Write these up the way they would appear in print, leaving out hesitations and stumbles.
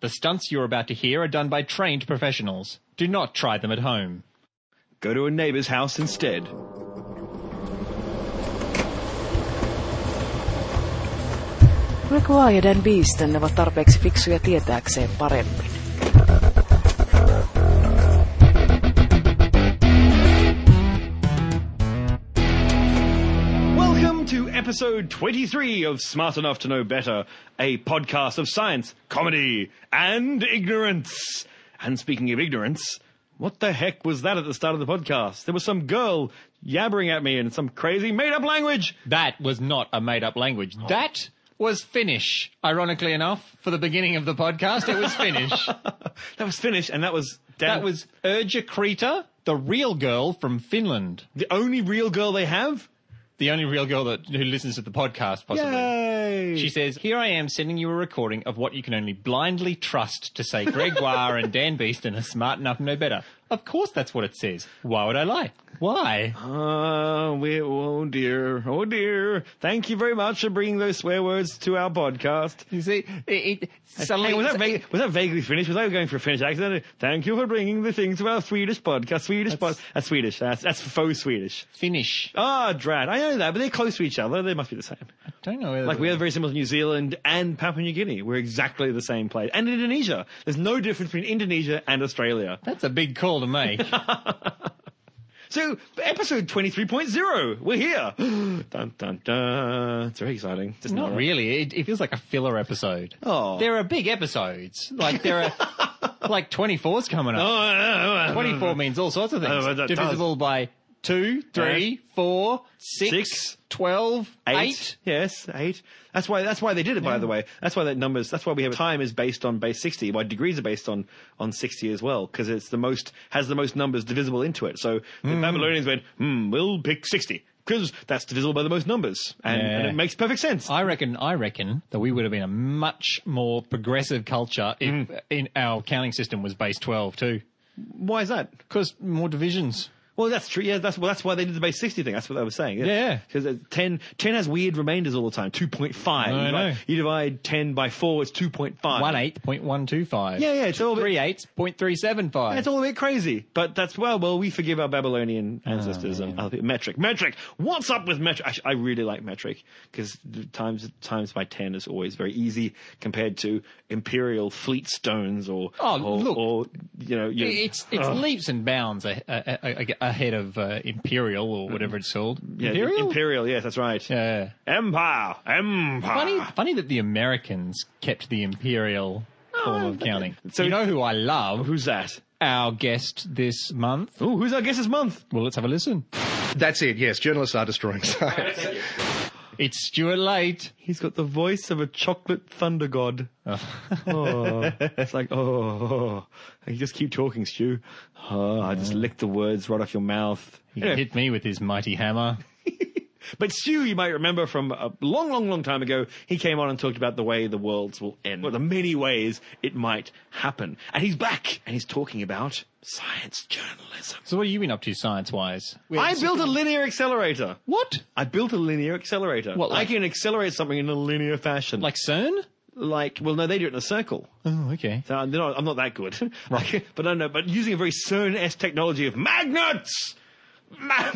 The stunts you're about to hear are done by trained professionals. Do not try them at home. Go to a neighbour's house instead. Required biisten ovat tarpeeksi fiksuja tietääkseen paremmin. Welcome to episode 23 of Smart Enough to Know Better, a podcast of science, comedy, and ignorance. And speaking of ignorance, what the heck was that at the start of the podcast? There was some girl yabbering at me in some crazy made-up language. That was not a made-up language. Oh. That was Finnish. Ironically enough, for the beginning of the podcast, it was Finnish. That was Finnish, and that was... That was Urja Kreiter, the real girl from Finland. The only real girl they have? The only real girl who listens to the podcast, possibly. Yay! She says, "Here I am sending you a recording of what you can only blindly trust to say Gregoire and Dan Beeston are smart enough to know better. Of course that's what it says. Why would I lie? Why?" Oh, dear. Oh, dear. Thank you very much for bringing those swear words to our podcast. You see, suddenly... Hey, was that vaguely Finnish? Was I going for a Finnish accent? Thank you for bringing the thing to our Swedish podcast. That's Swedish. That's faux Swedish. Finnish. Ah, drat. I know that, but they're close to each other. They must be the same. I don't know. Like, we are very similar to New Zealand and Papua New Guinea. We're exactly the same place. And Indonesia. There's no difference between Indonesia and Australia. That's a big call to make. So, episode 23.0, we're here. Dun, dun, dun. It's very exciting. It's not really. It feels like a filler episode. Oh. There are big episodes. Like, there are, like, 24's coming up. Oh, 24 means all sorts of things. Divisible by 2, 3, 4, 6, 12, 8. Yes, 8. That's why they did it, by the way. That's why we have time is based on base 60, why degrees are based on 60 as well, because it's has the most numbers divisible into it. So the Babylonians went, we'll pick 60, because that's divisible by the most numbers. And it makes perfect sense. I reckon that we would have been a much more progressive culture if our counting system was base 12 too. Why is that? Because more divisions. Well, that's true. Yeah, that's why they did the base 60 thing. That's what they were saying. Yeah. Because 10 has weird remainders all the time. 2.5. I know. You divide 10 by 4, it's 2.5. 1/8.125. Yeah. It's all 3/8.375. It's all a bit crazy, but that's we forgive our Babylonian ancestors and other people. Metric. What's up with metric? I really like metric because times by 10 is always very easy compared to imperial fleet stones it's leaps and bounds. Ahead of Imperial or whatever it's called. Yeah, Imperial? Imperial, yes, that's right. Yeah. Empire. Funny that the Americans kept the Imperial form of counting. So you know who I love? Who's that? Our guest this month. Oh, who's our guest this month? Well, let's have a listen. That's it, yes. Journalists are destroying science. It's Stuart Leight. He's got the voice of a chocolate thunder god. Oh. It's like, oh. You just keep talking, Stu. Oh, I just licked the words right off your mouth. He hit me with his mighty hammer. But Stu, you might remember from a long, long, long time ago, he came on and talked about the way the worlds will end, or the many ways it might happen. And he's back, and he's talking about science journalism. So what have you been up to science-wise? I built a linear accelerator. What? I built a linear accelerator. What, I can accelerate something in a linear fashion. Like CERN? No, they do it in a circle. Oh, okay. So I'm not that good. Right. But I know, but using a very CERN-esque technology of magnets!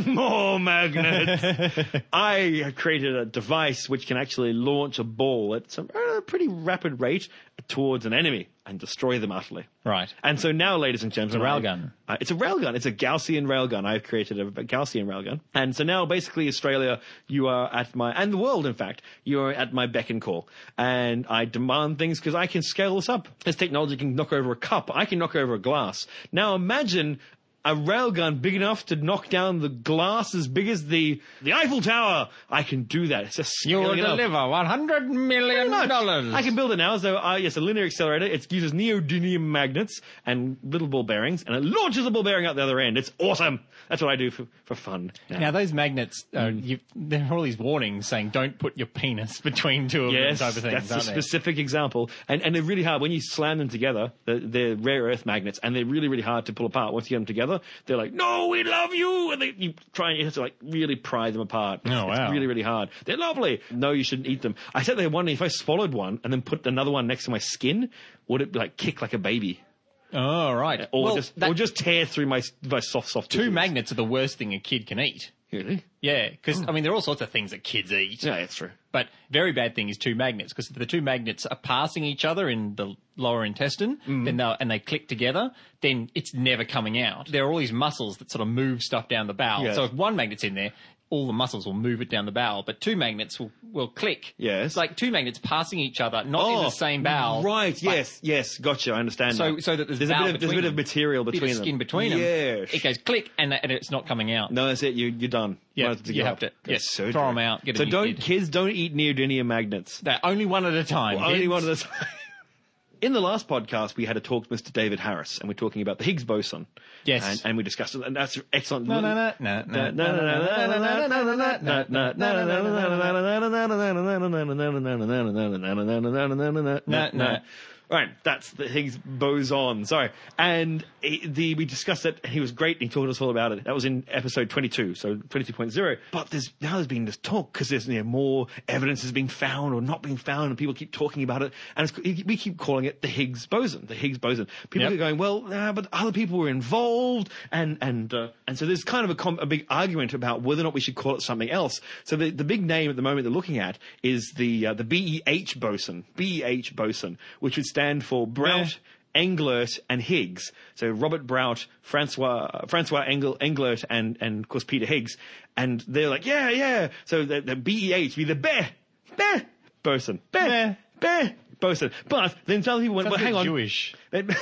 More magnets. I created a device which can actually launch a ball at some pretty rapid rate towards an enemy and destroy them utterly. Right. And so now, ladies and gentlemen... It's a railgun. It's a railgun. It's a Gaussian railgun. I've created a Gaussian railgun. And so now, basically, Australia, you are at my... And the world, in fact, you are at my beck and call. And I demand things because I can scale this up. This technology can knock over a cup. I can knock over a glass. Now, imagine... a railgun big enough to knock down the glass as big as the Eiffel Tower. I can do that. It's just you'll deliver $100 million. I can build it now as though, a linear accelerator. It uses neodymium magnets and little ball bearings, and it launches a ball bearing out the other end. It's awesome. That's what I do for fun. Now those magnets, there are all these warnings saying don't put your penis between two of them type of things. Yes, that's a specific example. And they're really hard. When you slam them together, they're rare earth magnets, and they're really, really hard to pull apart once you get them together. other, they're like, "No, we love you," and you try and you have to like really pry them apart. Oh, wow. It's really, really hard. They're lovely. No, you shouldn't eat them. I said they were wondering if I swallowed one and then put another one next to my skin, would it like kick like a baby? Oh, right. Or well, just or just tear through my soft. Two tissues. Magnets are the worst thing a kid can eat. Really? Yeah, because, I mean, there are all sorts of things that kids eat. Yeah, that's true. But very bad thing is two magnets, because if the two magnets are passing each other in the lower intestine then and they click together, then it's never coming out. There are all these muscles that sort of move stuff down the bowel. Yes. So if one magnet's in there, all the muscles will move it down the bowel, but two magnets will click. Yes. It's like two magnets passing each other, not in the same bowel. Right, yes, gotcha, I understand. So that there's a bit of material between them. Bit of skin between them. It goes click and it's not coming out. No, that's it, you're done. Yeah, you have to throw them out. Get so kids don't eat neodymium magnets. No, only one at a time. Well, only one at a time. In the last podcast, we had a talk with Mr. David Harris, and we're talking about the Higgs boson. Yes. And we discussed it, and that's excellent. Right, that's the Higgs boson. Sorry. And we discussed it, and he was great, and he told us all about it. That was in episode 22, so 22.0. But there's been this talk, because there's more evidence is being found or not being found, and people keep talking about it, and we keep calling it the Higgs boson, the Higgs boson. People are going, well, but other people were involved, and so there's kind of a big argument about whether or not we should call it something else. So the big name at the moment they're looking at is the BEH boson, which would stand for Brout, Englert, and Higgs. So Robert Brout, Francois Englert, and of course Peter Higgs. And they're like, yeah. So the BEH would be the Bare boson. Bare boson. But then some people went, well, hang on. Jewish. Okay.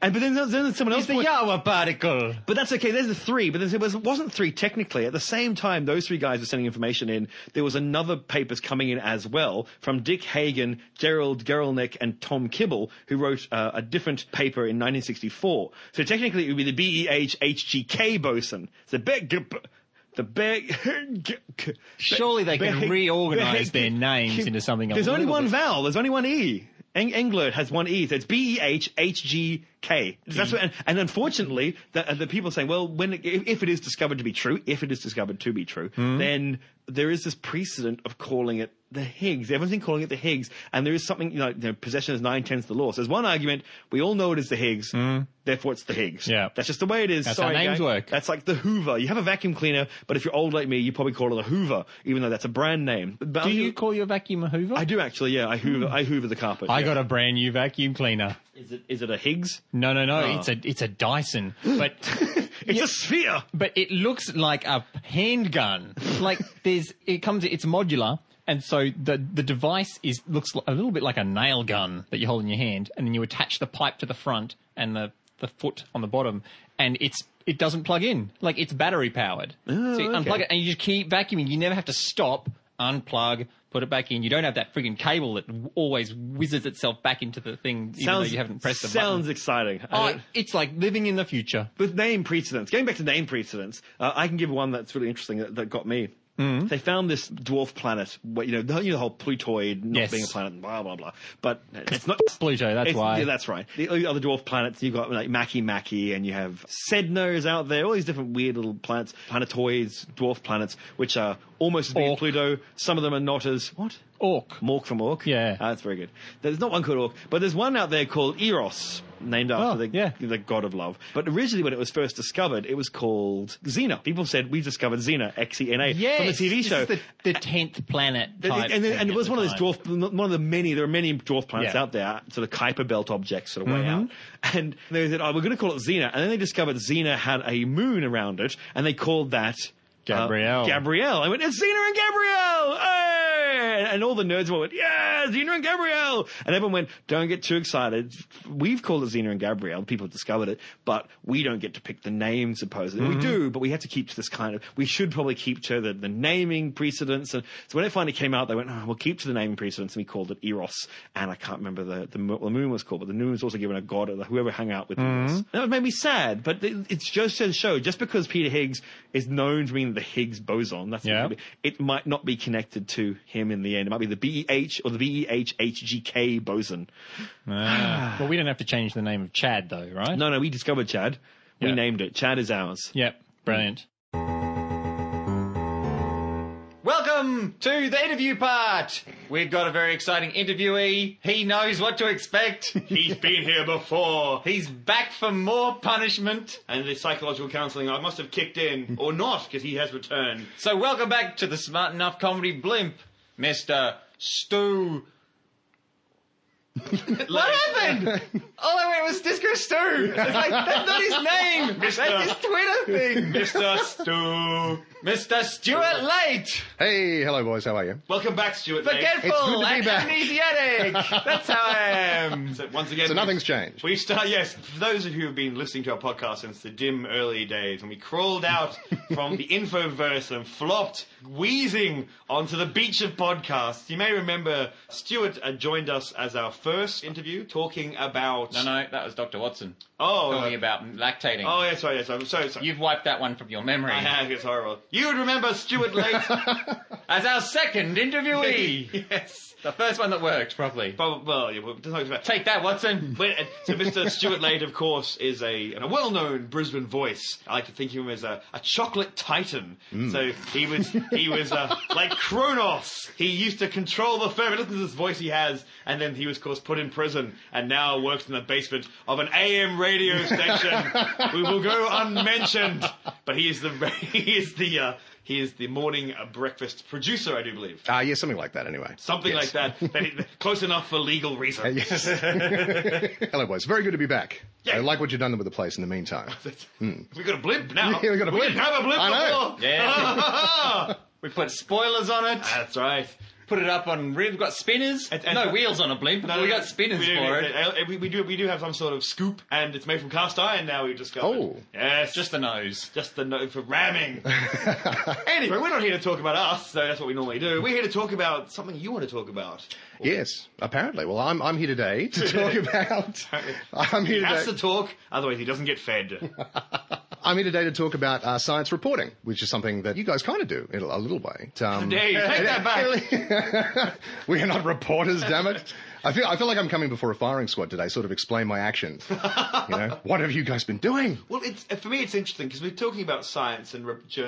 And but then someone else. It's the Yawa particle. But that's okay. There's the three. But there wasn't three technically. At the same time, those three guys were sending information in. There was another papers coming in as well from Dick Hagan, Gerald Gerelnick, and Tom Kibble, who wrote a different paper in 1964. So technically, it would be the BEH-HGK boson. It's the Surely they can reorganize their names into something else. There's only one vowel. There's only one E. Englert has one E, so it's BEH-HGK. That's what, and unfortunately, the people are saying, well, if it is discovered to be true, then there is this precedent of calling it the Higgs. Everyone's been calling it the Higgs, and there is something, possession is 9/10 the law. So there's one argument, we all know it is the Higgs, therefore it's the Higgs. Yeah. That's just the way it is. That's how names work. That's like the Hoover. You have a vacuum cleaner, but if you're old like me, you probably call it a Hoover, even though that's a brand name. But do you call your vacuum a Hoover? I do actually, yeah. I Hoover the carpet. I got a brand new vacuum cleaner. Is it a Higgs? No. It's a Dyson. But it's a sphere. But it looks like a handgun. Like it's modular. And so the device looks a little bit like a nail gun that you hold in your hand, and then you attach the pipe to the front and the foot on the bottom, and it doesn't plug in. Like, it's battery powered. Oh, so you unplug it and you just keep vacuuming. You never have to stop, unplug, put it back in. You don't have that frigging cable that always whizzes itself back into the thing, even though you haven't pressed the button. Sounds exciting. It's like living in the future. With name precedents, going back to name precedents, I can give one that's really interesting that got me. Mm-hmm. They found this dwarf planet, the whole Plutoid not being a planet, blah, blah, blah. But it's not Pluto, that's why. Yeah, that's right. The other dwarf planets, you've got like Maki, and you have Sednos out there, all these different weird little planets, planetoids, dwarf planets, which are almost as big as Pluto. Some of them are not as... What? Orc. Mork from Orc? Yeah. That's very good. There's not one called Orc, but there's one out there called Eros, named after the god of love. But originally when it was first discovered, it was called Xena. People said, we discovered Xena, X-E-N-A, from the TV show. This is the 10th planet type. And it was one of those there are many dwarf planets out there, sort of Kuiper Belt objects sort of way out. And they said, we're going to call it Xena. And then they discovered Xena had a moon around it, and they called that... Gabrielle. I went, it's Xena and Gabrielle! Hey! And all the nerds went, yeah, Xena and Gabrielle! And everyone went, don't get too excited. We've called it Xena and Gabrielle. People have discovered it, but we don't get to pick the name, supposedly. Mm-hmm. We do, but we have to keep to this we should probably keep to the naming precedents. And so when it finally came out, they went, we'll keep to the naming precedents, and we called it Eros. And I can't remember the moon was called, but the moon was also given a god, or whoever hung out with Eros. That made me sad, but it's just to show, just because Peter Higgs is known to mean the Higgs boson, it might not be connected to him in the end. It might be the BEH or the BEH-HGK boson. Well, we don't have to change the name of Chad, though, right? No, we discovered Chad. We named it. Chad is ours. Yep, brilliant. Welcome to the interview part. We've got a very exciting interviewee. He knows what to expect. He's been here before. He's back for more punishment. And the psychological counselling I must have kicked in, or not, because he has returned. So welcome back to the Smart Enough Comedy Blimp, Mr. Stu. What happened? All I went was Disco Stu. It's like, that's not his name. That's his Twitter thing. Mr. Stu. Mr. Stuart Leight. Hey, hello, boys. How are you? Welcome back, Stuart Leight. Forgetful and amnesiatic. That's how I am. So, once again, so nothing's changed. We start, yes. For those of you who have been listening to our podcast since the dim early days, when we crawled out from the infoverse and flopped, wheezing, onto the beach of podcasts, you may remember Stuart joined us as our first interview, talking about... No, that was Dr. Watson. Oh. Talking about lactating. Oh, yes, right, yes. I'm so sorry. You've wiped that one from your memory. I have, it's horrible. You would remember Stuart Leight as our second interviewee. Yes. The first one that worked, probably. Well, yeah, take that, Watson. So Mr. Stuart Leight, of course, is a well-known Brisbane voice. I like to think of him as a chocolate titan. Mm. So he was like Kronos. He used to control the firm. Listen to this voice he has. And then he was, of course, put in prison and now works in the basement of an AM radio station. We will go unmentioned. But he is the morning breakfast producer, I do believe. Yeah, something like that anyway. Close enough for legal reasons. Yes. Hello, boys. Very good to be back. Yeah. I like what you've done with the place in the meantime. We've got a blimp now. Yeah, we've got a blimp. We didn't have a blimp before. Yeah. We put spoilers on it. That's right. Put it up on ribs. We've got spinners. No wheels on a blimp. No, we got spinners for it. We do have some sort of scoop, and it's made from cast iron now, we've discovered. Oh. Yes. Just the nose. Just the nose for ramming. Anyway, we're not here to talk about us, so that's what we normally do. We're here to talk about something you want to talk about. Yes, apparently. Well, I'm here today to talk about... He has to talk, otherwise he doesn't get fed. I'm here today to talk about science reporting, which is something that you guys kind of do in a little way. Dave, take that back. We are not reporters, damn it. I feel like I'm coming before a firing squad today, sort of explain my actions. What have you guys been doing? Well, for me it's interesting because we're talking about science and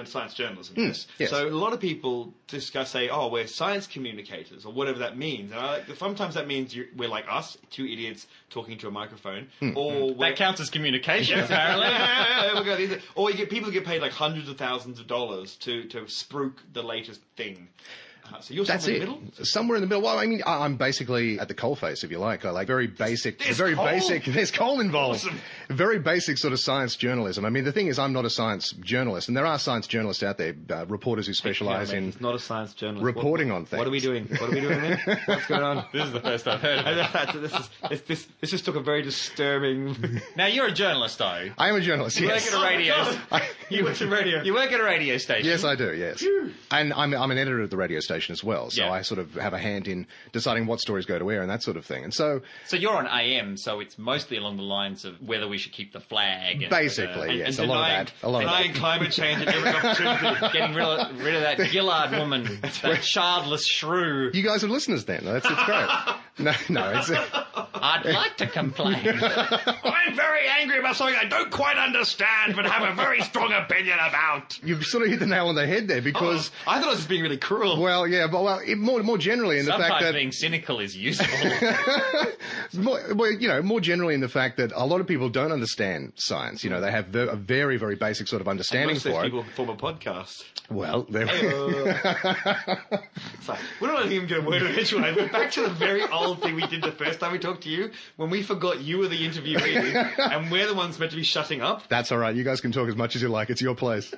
science journalism. Yes. So a lot of people say, we're science communicators or whatever that means. And sometimes that means we're like us, two idiots talking to a microphone. Mm. Or that counts as communication, apparently. Or people get paid like hundreds of thousands of dollars to spruik the latest thing. So you're somewhere in the middle? Somewhere in the middle. Well, I mean, I'm basically at the coalface, if you like. I like very basic... There's coal involved. Awesome. Very basic sort of science journalism. I mean, the thing is, I'm not a science journalist, and there are science journalists out there, reporters who specialise in... He's not a science journalist. Reporting on things. What are we doing then? What's going on? This is the first I've heard of it. This just took a very disturbing... Now, you're a journalist, though. I am a journalist, yes. You work at a radio... You work at a radio station. Yes, I do, yes. Phew. And I'm an editor of the radio station as well, so yeah. I sort of have a hand in deciding what stories go to air and that sort of thing. And so you're on AM, so it's mostly along the lines of whether we should keep the flag. And, basically, yes, and denying climate change and every opportunity, getting rid of that Gillard woman, that childless shrew. You guys are listeners, then. It's great. I'd like to complain. I'm very angry about something I don't quite understand, but have a very strong opinion about. You've sort of hit the nail on the head there because I thought I was just being really cruel. Well, yeah, but more generally in the fact that being cynical is useful. More generally in the fact that a lot of people don't understand science. You know, they have a very, very basic sort of understanding for it. Most of those people form a podcast. Well, there we go. We're not even going to word of edgewise. We're back to the very old thing we did the first time we talked to you when we forgot you were the interviewee and we're the ones meant to be shutting up. That's all right. You guys can talk as much as you like. It's your place.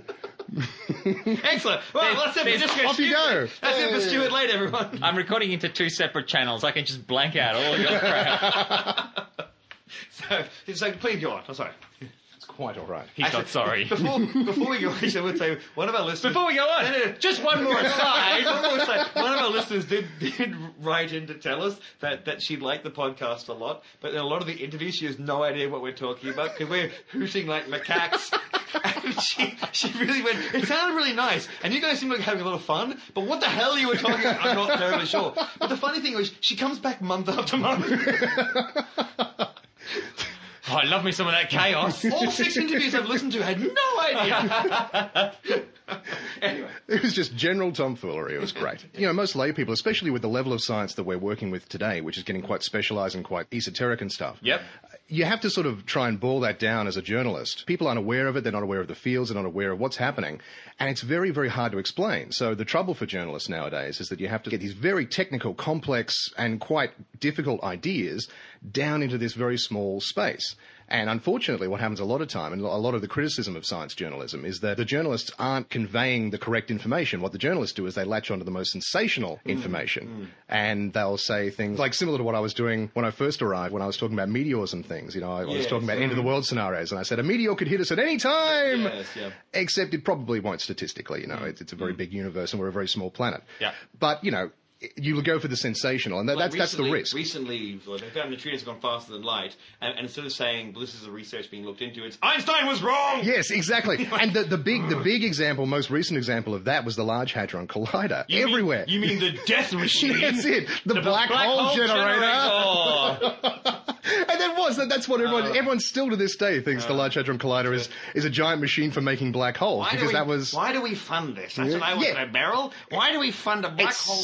Excellent. Well, that's it. Off you go. That's it for Stuart Leight, everyone. I'm recording into two separate channels. I can just blank out all of your crap. So please go on. I'm sorry. Quite all right. He's not sorry. Before we go on, I would say one of our listeners... Before we go on, just one more aside. One of our listeners did write in to tell us that she liked the podcast a lot, but in a lot of the interviews she has no idea what we're talking about because we're hooting like macaques And she really went, it sounded really nice, and you guys seem like having a lot of fun, but what the hell you were talking about, I'm not terribly sure. But the funny thing was, she comes back month after month. Oh, I love me some of that chaos. All 6 interviews I've listened to had no idea. Anyway. It was just general tomfoolery. It was great. You know, most lay people, especially with the level of science that we're working with today, which is getting quite specialised and quite esoteric and stuff. Yep. You have to sort of try and boil that down as a journalist. People aren't aware of it. They're not aware of the fields. They're not aware of what's happening. And it's very, very hard to explain. So the trouble for journalists nowadays is that you have to get these very technical, complex and quite difficult ideas down into this very small space. And unfortunately, what happens a lot of time, and a lot of the criticism of science journalism, is that the journalists aren't conveying the correct information. What the journalists do is they latch onto the most sensational information, and they'll say things like similar to what I was doing when I first arrived, when I was talking about meteors and things. You know, I was talking about end-of-the-world scenarios, and I said, a meteor could hit us at any time, except it probably won't statistically. You know, it's a very big universe, and we're a very small planet. Yeah. But, you know, you go for the sensational, and that's the risk. Recently, they found neutrinos have gone faster than light, and instead of saying, well, this is the research being looked into, it's, Einstein was wrong! Yes, exactly. And the big example, most recent example of that was the Large Hadron Collider. Everywhere. You mean the death machine? That's it. The black hole generator. And that was, that's what everyone still to this day thinks the Large Hadron Collider is a giant machine for making black holes. Why do we fund this? That's what I want in a barrel. Why do we fund a black hole? It's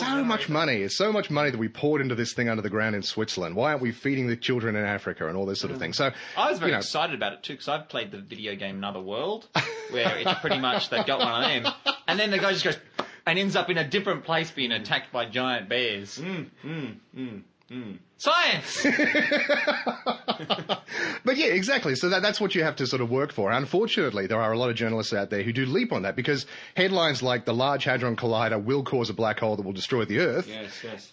so much money that we poured into this thing under the ground in Switzerland. Why aren't we feeding the children in Africa and all this sort of thing? So I was very excited about it too, because I've played the video game Another World, where it's pretty much they've got one of them, and then the guy just goes and ends up in a different place being attacked by giant bears. Science! But yeah, exactly. So that's what you have to sort of work for. Unfortunately, there are a lot of journalists out there who do leap on that, because headlines like the Large Hadron Collider will cause a black hole that will destroy the Earth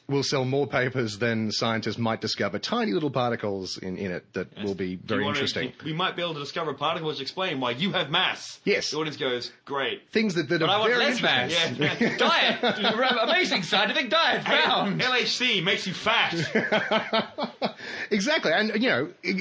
will sell more papers than scientists might discover tiny little particles in it that will be very interesting. We might be able to discover particles which explain why you have mass. Yes. The audience goes, great. Things that are very interesting. I want less mass. Yeah. Diet. Amazing scientific diet. Found. LHC makes you fat. Exactly. And, you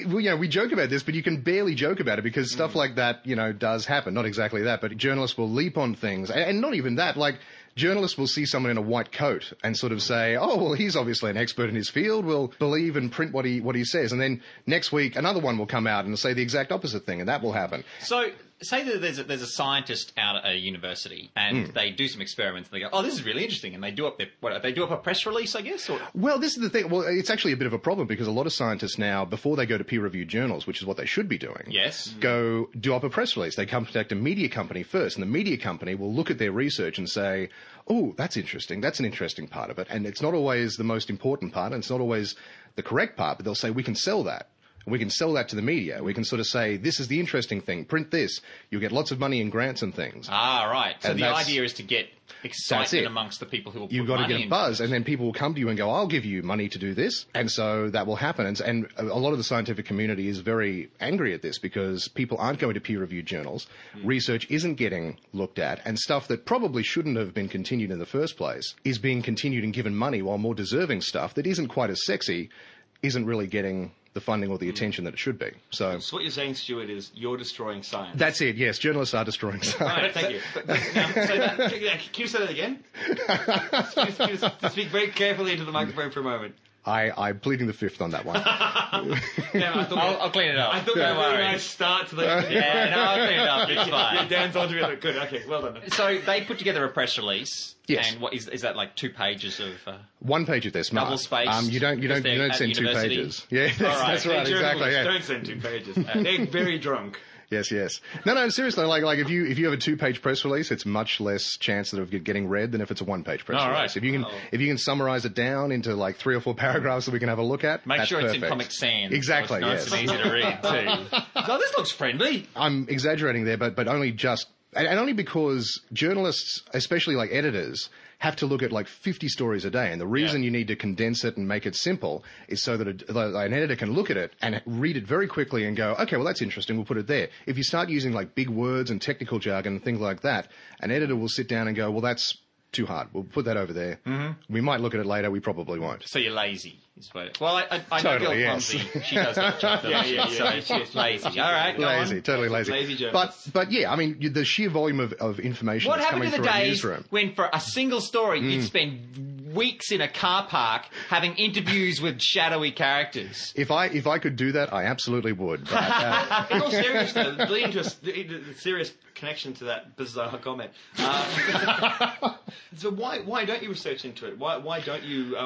know, we joke about this, but you can barely joke about it, because stuff like that, you know, does happen. Not exactly that, but journalists will leap on things. And not even that, like, journalists will see someone in a white coat and sort of say, oh, well, he's obviously an expert in his field. We'll believe and print what he says. And then next week, another one will come out and say the exact opposite thing, and that will happen. So say that there's a scientist out at a university, and they do some experiments, and they go, oh, this is really interesting, and they do up a press release, I guess? Or? Well, this is the thing. Well, it's actually a bit of a problem, because a lot of scientists now, before they go to peer-reviewed journals, which is what they should be doing, go do up a press release. They contact a media company first, and the media company will look at their research and say, oh, that's interesting. That's an interesting part of it. And it's not always the most important part, and it's not always the correct part, but they'll say, we can sell that. We can sell that to the media. We can sort of say, this is the interesting thing. Print this. You'll get lots of money in grants and things. Ah, right. So the idea is to get excitement amongst the people who will put money into it. You've got to get a buzz, and then people will come to you and go, I'll give you money to do this. And so that will happen. And a lot of the scientific community is very angry at this, because people aren't going to peer-reviewed journals. Research isn't getting looked at. And stuff that probably shouldn't have been continued in the first place is being continued and given money, while more deserving stuff that isn't quite as sexy isn't really getting the funding or the attention that it should be. So what you're saying, Stuart, is you're destroying science. That's it, yes. Journalists are destroying science. Right, thank you. Can you say that again? Can you speak very carefully into the microphone for a moment? I'm pleading the fifth on that one. I'll clean it up. I thought that was a really nice start to the... I'll clean it up. It's fine. Yeah, Dan's on to it. Good, okay, well done. So they put together a press release. Yes. And what is that, like 2 pages of... 1 page of this, Mark. Double spaced. You don't send 2 pages. Yeah, that's right, exactly. Yeah. Don't send 2 pages. They're very drunk. Yes. No, seriously, like if you have a 2-page press release, it's much less chance of it getting read than if it's a 1-page press release. Right. If you can summarize it down into like 3 or 4 paragraphs that we can have a look at, make sure it's in Comic Sans. Exactly, so it's nice and easy to read too. So this looks friendly. I'm exaggerating there, but only just, and only because journalists, especially like editors, have to look at like 50 stories a day. And the reason you need to condense it and make it simple is so that an editor can look at it and read it very quickly and go, okay, well, that's interesting. We'll put it there. If you start using like big words and technical jargon and things like that, an editor will sit down and go, well, that's too hard. We'll put that over there. Mm-hmm. We might look at it later. We probably won't. So you're lazy. Is what it, well, I totally, know Bill Clumsy. Yes. She does not check the yeah. So she's lazy. All right, lazy, totally lazy. Lazy journalists. But yeah, I mean, the sheer volume of information that's coming through a newsroom. What happened to the days when for a single story you'd spend weeks in a car park having interviews with shadowy characters? If I could do that, I absolutely would. But, in all seriousness, leading to a serious connection to that bizarre comment. So why don't you research into it? Why don't you?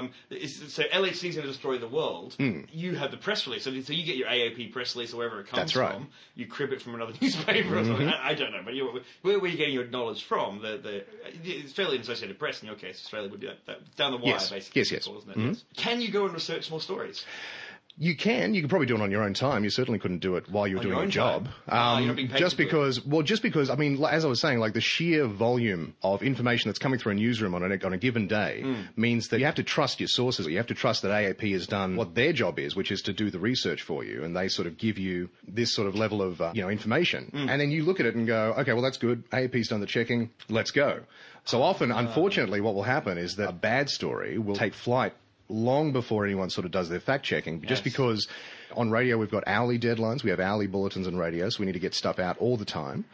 So LHC's going to destroy the world. Mm. You have the press release, so you get your AAP press release or wherever it comes That's right. from. You crib it from another newspaper or something. I don't know, but where were you getting your knowledge from? The Australian Associated Press, in your case, Australia would do that down the wire, yes. basically. Yes. Isn't it? Yes. Can you go and research more stories? You can. You could probably do it on your own time. You certainly couldn't do it while you were doing your job. You're not being paid just because, well, just because. I mean, as I was saying, like the sheer volume of information that's coming through a newsroom on a given day means that you have to trust your sources. You have to trust that AAP has done what their job is, which is to do the research for you, and they sort of give you this sort of level of information, and then you look at it and go, okay, well that's good. AAP's done the checking. Let's go. So often, unfortunately, what will happen is that a bad story will take flight long before anyone sort of does their fact-checking, just because on radio we've got hourly deadlines, we have hourly bulletins on radio, so we need to get stuff out all the time.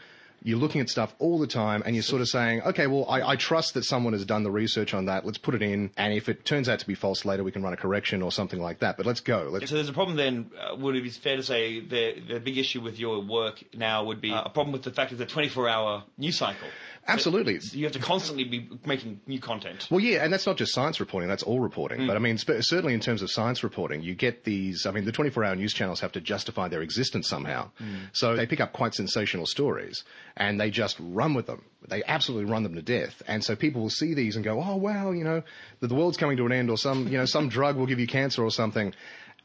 You're looking at stuff all the time, and you're sort of saying, okay, well, I trust that someone has done the research on that. Let's put it in, and if it turns out to be false later, we can run a correction or something like that, but let's go. So there's a problem then, would it be fair to say the big issue with your work now would be a problem with the fact that it's a 24-hour news cycle? Absolutely. So you have to constantly be making new content. Well, yeah, and that's not just science reporting, that's all reporting. But I mean, certainly in terms of science reporting, you get these, I mean, the 24-hour news channels have to justify their existence somehow. So they pick up quite sensational stories and they just run with them. They absolutely run them to death. And so people will see these and go, oh, wow, you know, the world's coming to an end, or some, you know, some drug will give you cancer or something.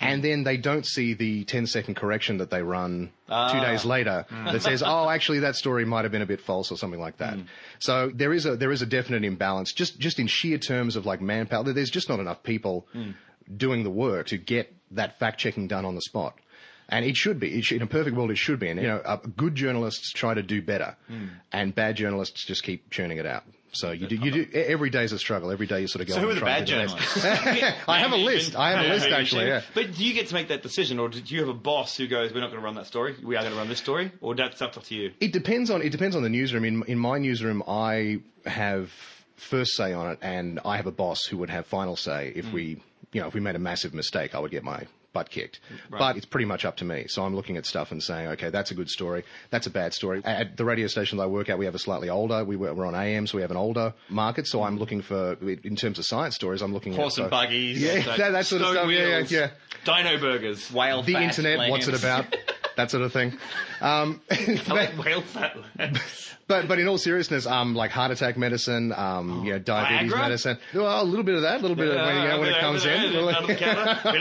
And then they don't see the 10-second correction that they run 2 days later that says, oh, actually, that story might have been a bit false or something like that. So there is a definite imbalance, just in sheer terms of, like, manpower. There's just not enough people doing the work to get that fact-checking done on the spot. And it should be. In a perfect world, it should be. And, you know, good journalists try to do better, and bad journalists just keep churning it out. So you do. Every day's a struggle. Every day you sort of go. So who are the bad journalists? I have a list actually. Yeah. But do you get to make that decision, or do you have a boss who goes, "We're not going to run that story. We are going to run this story," or that's up to you? It depends on the newsroom. In my newsroom, I have first say on it, and I have a boss who would have final say. If we made a massive mistake, I would get my butt kicked. Right. But it's pretty much up to me. So I'm looking at stuff and saying, okay, that's a good story. That's a bad story. At the radio station that I work at, we have a slightly older, we're on AM, so we have an older market. So I'm looking for, in terms of science stories, I'm looking horse at... horse and buggies. Yeah, that sort of stuff. Wheels, yeah. Dino burgers. Whale the fat. The internet, lambs. What's it about? That sort of thing. Whale fat. But in all seriousness, like heart attack medicine, diabetes Viagra? Medicine. Well, a little bit of that, a little bit of when it comes in. Bit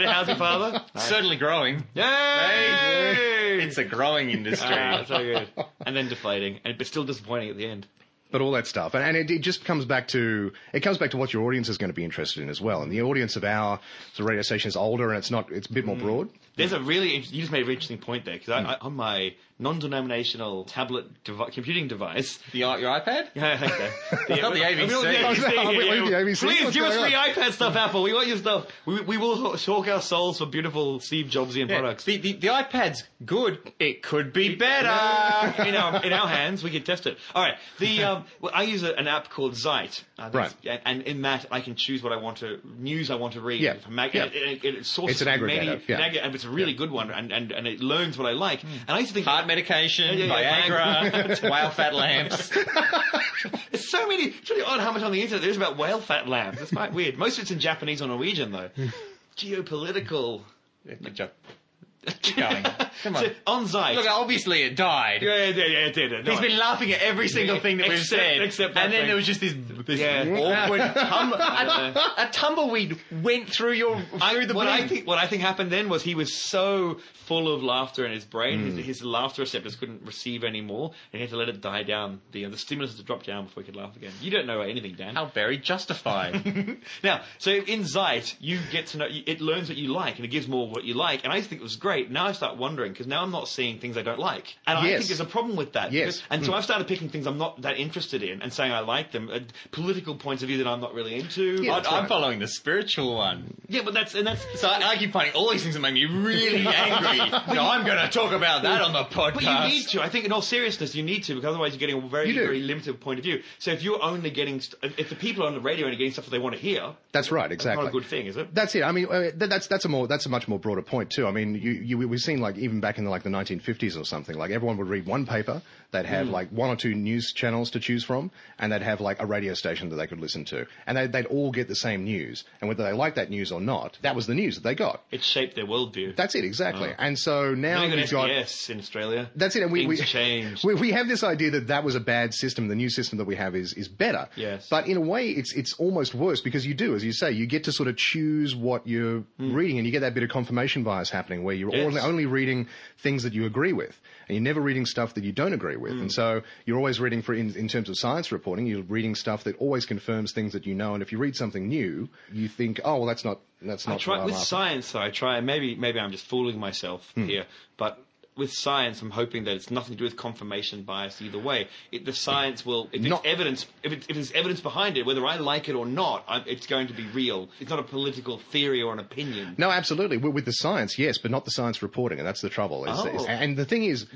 of housing father. Certainly growing. Yay! It's a growing industry. So good. And then deflating, but still disappointing at the end. But all that stuff, and it just comes back to what your audience is going to be interested in as well. And the audience of the radio station is older, and it's a bit more broad. There's a you just made a really interesting point there, because I on my non-denominational tablet computing device, your iPad. Yeah, I think so. Not the ABC. Please give us the iPad stuff, Apple. We want your stuff. We will chalk our souls for beautiful Steve Jobsian products. The iPad's good. It could be better. In our hands, we could test it. All right. Well, I use an app called Zeit, and in that I can choose what I want to read. Yeah. It sources it's an aggregator. It's a really good one, and it learns what I like. And I used to think heart medication, Viagra, whale fat lamps. There's so many. It's really odd how much on the internet there is about whale fat lamps. It's quite weird. Most of it's in Japanese or Norwegian though. Geopolitical. Yeah, good job. Keep going. Come on. So, on Zeit. Look, obviously it died. Yeah, it did. No, he's been laughing at every single thing that we've said. Except that and then thing. There was just this awkward a tumbleweed went through the brain. What I think happened then was he was so full of laughter in his brain, his laughter receptors couldn't receive any more, and he had to let it die down. The stimulus had to drop down before he could laugh again. You don't know anything, Dan. How very justified. Now, so in Zeit, you get to know, it learns what you like, and it gives more what you like, and I think it was great. great. Now I start wondering, because now I'm not seeing things I don't like. And I think there's a problem with that. Yes. Because, and so I've started picking things I'm not that interested in and saying I like them. Political points of view that I'm not really into. Yeah, I'm following the spiritual one. Yeah, but that's... So I keep finding all these things that make me really angry. No, I'm going to talk about that on the podcast. But you need to. I think in all seriousness, you need to, because otherwise you're getting a very, very limited point of view. So if you're only getting... If the people on the radio are only getting stuff that they want to hear... That's right, exactly. That's not a good thing, is it? That's it. I mean, that's a much more broader point, too. I mean, we've seen, like, even back in, the 1950s or something, like, everyone would read one paper, they'd have, one or two news channels to choose from, and they'd have, a radio station that they could listen to. And they'd all get the same news. And whether they liked that news or not, that was the news that they got. It shaped their worldview. That's it, exactly. Oh. And so now you've got... SBS in Australia. That's it. And we have this idea that that was a bad system. The new system that we have is better. Yes. But in a way, it's almost worse, because you do, as you say, you get to sort of choose what you're reading, and you get that bit of confirmation bias happening where you're only reading things that you agree with, and you're never reading stuff that you don't agree with. And so you're always reading, in terms of science reporting, you're reading stuff that always confirms things that you know. And if you read something new, you think, oh, well, that's not. With science, though, I try. Maybe I'm just fooling myself here, but. With science, I'm hoping that it's nothing to do with confirmation bias either way. The science will, if there's evidence behind it, whether I like it or not, it's going to be real. It's not a political theory or an opinion. No, absolutely. With the science, yes, but not the science reporting, and that's the trouble. And the thing is,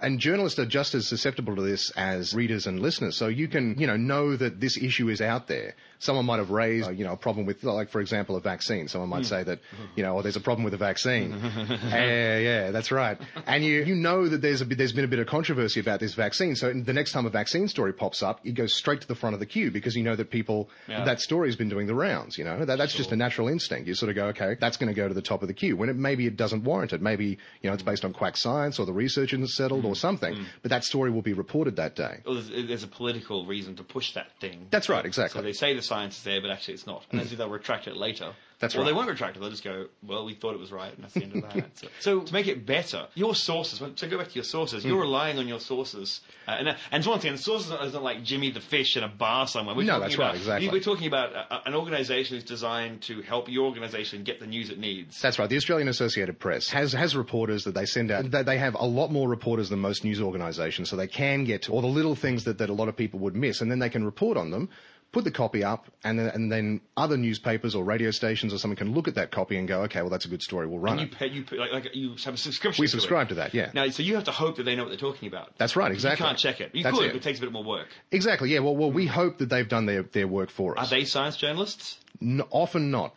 and journalists are just as susceptible to this as readers and listeners. So you can, know that this issue is out there. Someone might have raised, a problem with, for example, a vaccine. Someone might say that, there's a problem with a vaccine. Yeah, that's right. And you know that there's been a bit of controversy about this vaccine. So the next time a vaccine story pops up, it goes straight to the front of the queue, because you know that people, that story's been doing the rounds, That's just a natural instinct. You sort of go, okay, that's going to go to the top of the queue, when maybe it doesn't warrant it. Maybe, it's based on quack science, or the research isn't settled or something, but that story will be reported that day. Well, there's a political reason to push that thing. That's right, exactly. So they say the science is there, but actually it's not. And as if they'll retract it later. That's right. Well, they won't retract it. They'll just go, well, we thought it was right, and that's the end of that. So to make it better, your sources, so go back to your sources, you're relying on your sources. And one thing, the sources are not like Jimmy the Fish in a bar somewhere. Exactly. We're talking about an organisation who's designed to help your organisation get the news it needs. That's right. The Australian Associated Press has reporters that they send out. They have a lot more reporters than most news organisations, so they can get to all the little things that a lot of people would miss, and then they can report on them, put the copy up, and then other newspapers or radio stations or something can look at that copy and go, okay, well, that's a good story, we'll run it. You have a subscription. We subscribe to that, yeah. Now, so you have to hope that they know what they're talking about. That's right, exactly. You can't check it. But it takes a bit more work. Exactly, yeah. Well, we hope that they've done their work for us. Are they science journalists? No, often not.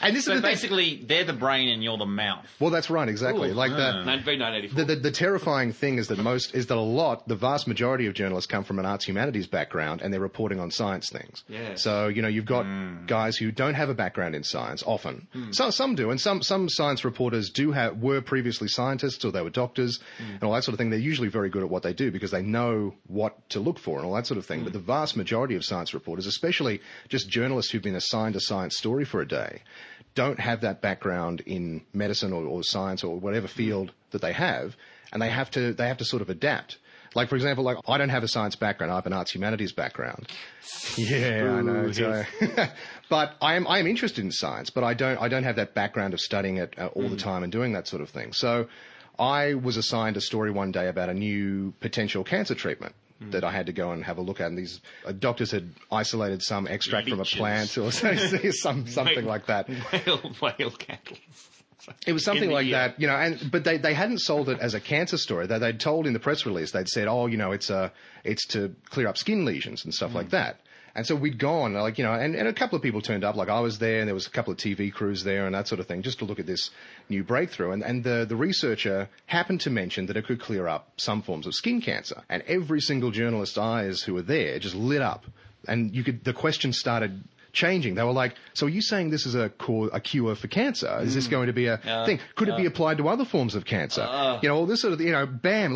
And this is basically they're the brain and you're the mouth. Well, that's right, exactly. Ooh, the terrifying thing is that the vast majority of journalists come from an arts humanities background, and they're reporting on science things. Yeah. So you've got guys who don't have a background in science often. So some do, and some science reporters were previously scientists, or they were doctors and all that sort of thing. They're usually very good at what they do because they know what to look for and all that sort of thing. But the vast majority of science reporters, especially just journalists who've been assigned a science story for a day, don't have that background in medicine or science or whatever field that they have, and they have to sort of adapt. Like, for example, I don't have a science background. I have an arts humanities background. Yeah, I know. So. But I am interested in science, but I don't have that background of studying it all the time and doing that sort of thing. So I was assigned a story one day about a new potential cancer treatment that I had to go and have a look at, and these doctors had isolated some extract from a plant or something like that. Whale cattle. It was something like that, but they hadn't sold it as a cancer story. They'd told in the press release, they'd said, it's to clear up skin lesions and stuff like that. And so we'd gone, and a couple of people turned up, I was there, and there was a couple of TV crews there and that sort of thing, just to look at this new breakthrough. And the researcher happened to mention that it could clear up some forms of skin cancer. And every single journalist's eyes who were there just lit up. And the question started changing. They were like, so are you saying this is a cure for cancer? Is this going to be a thing? Could it be applied to other forms of cancer? All this sort of, bam,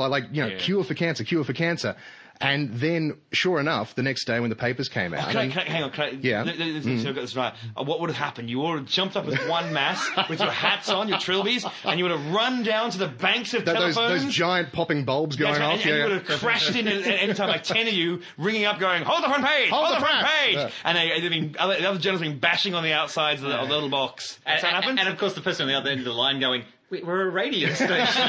cure for cancer. And then, sure enough, the next day when the papers came out... I've got this right. What would have happened? You all would have jumped up with one mass, with your hats on, your trilbies, and you would have run down to the banks of telephones. Those giant popping bulbs going off. And you would have crashed in at any time, 10 of you, ringing up going, hold the front page! Hold the front page! And the other journalists have been bashing on the outsides of the little box. That's what happened. And, of course, the person on the other end of the line going... We're a radio station.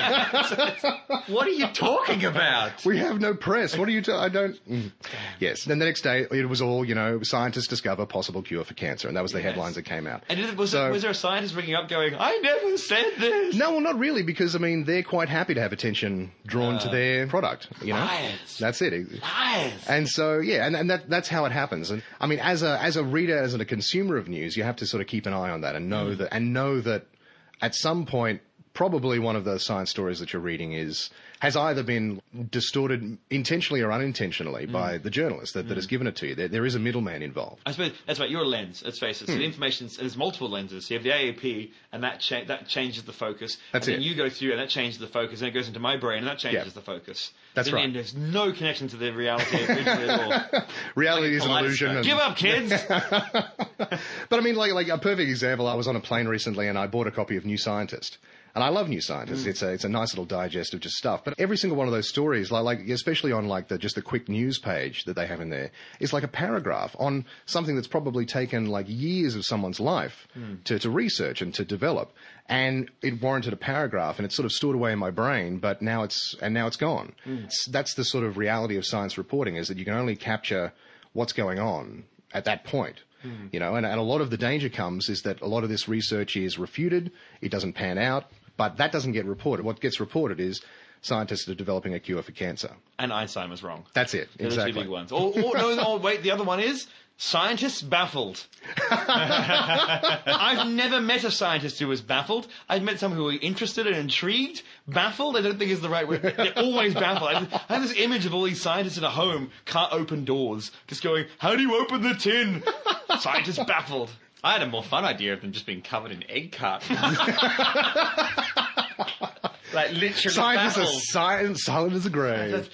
What are you talking about? We have no press. What are you talking? I don't... Mm. Yes. Then the next day, it was all, scientists discover possible cure for cancer. And that was the headlines that came out. And was there a scientist ringing up going, I never said this? No, well, not really, because, they're quite happy to have attention drawn to their product, Liars. That's it. Liars. And so, and that's how it happens. And, as a reader, as a consumer of news, you have to sort of keep an eye on that and know that at some point, probably one of those science stories that you're reading has either been distorted intentionally or unintentionally by the journalist that has given it to you. There is a middleman involved. I suppose that's right. You're a lens. Let's face it. So the information, there's multiple lenses. You have the AAP, and that changes the focus. That's it. And then you go through, and that changes the focus. And it goes into my brain, and that changes the focus. That's right. And there's no connection to the reality at all. Reality is an illusion. Give up, kids! But like a perfect example, I was on a plane recently, and I bought a copy of New Scientist. And I love New Scientist. It's a nice little digest of just stuff. But every single one of those stories, like especially on the quick news page that they have in there, is like a paragraph on something that's probably taken years of someone's life to research and to develop. And it warranted a paragraph, and it's sort of stored away in my brain. But now it's gone. Mm. That's the sort of reality of science reporting, is that you can only capture what's going on at that point. Mm. And a lot of the danger comes is that a lot of this research is refuted. It doesn't pan out. But that doesn't get reported. What gets reported is scientists are developing a cure for cancer. And Einstein was wrong. That's it. They're exactly. The two big ones. The other one is scientists baffled. I've never met a scientist who was baffled. I've met some who were interested and intrigued. Baffled, I don't think is the right word. They're always baffled. I have this image of all these scientists in a home, can't open doors, just going, how do you open the tin? Scientists baffled. I had a more fun idea of them just being covered in egg cartons. Like literally silent baffled. Silent as a grave.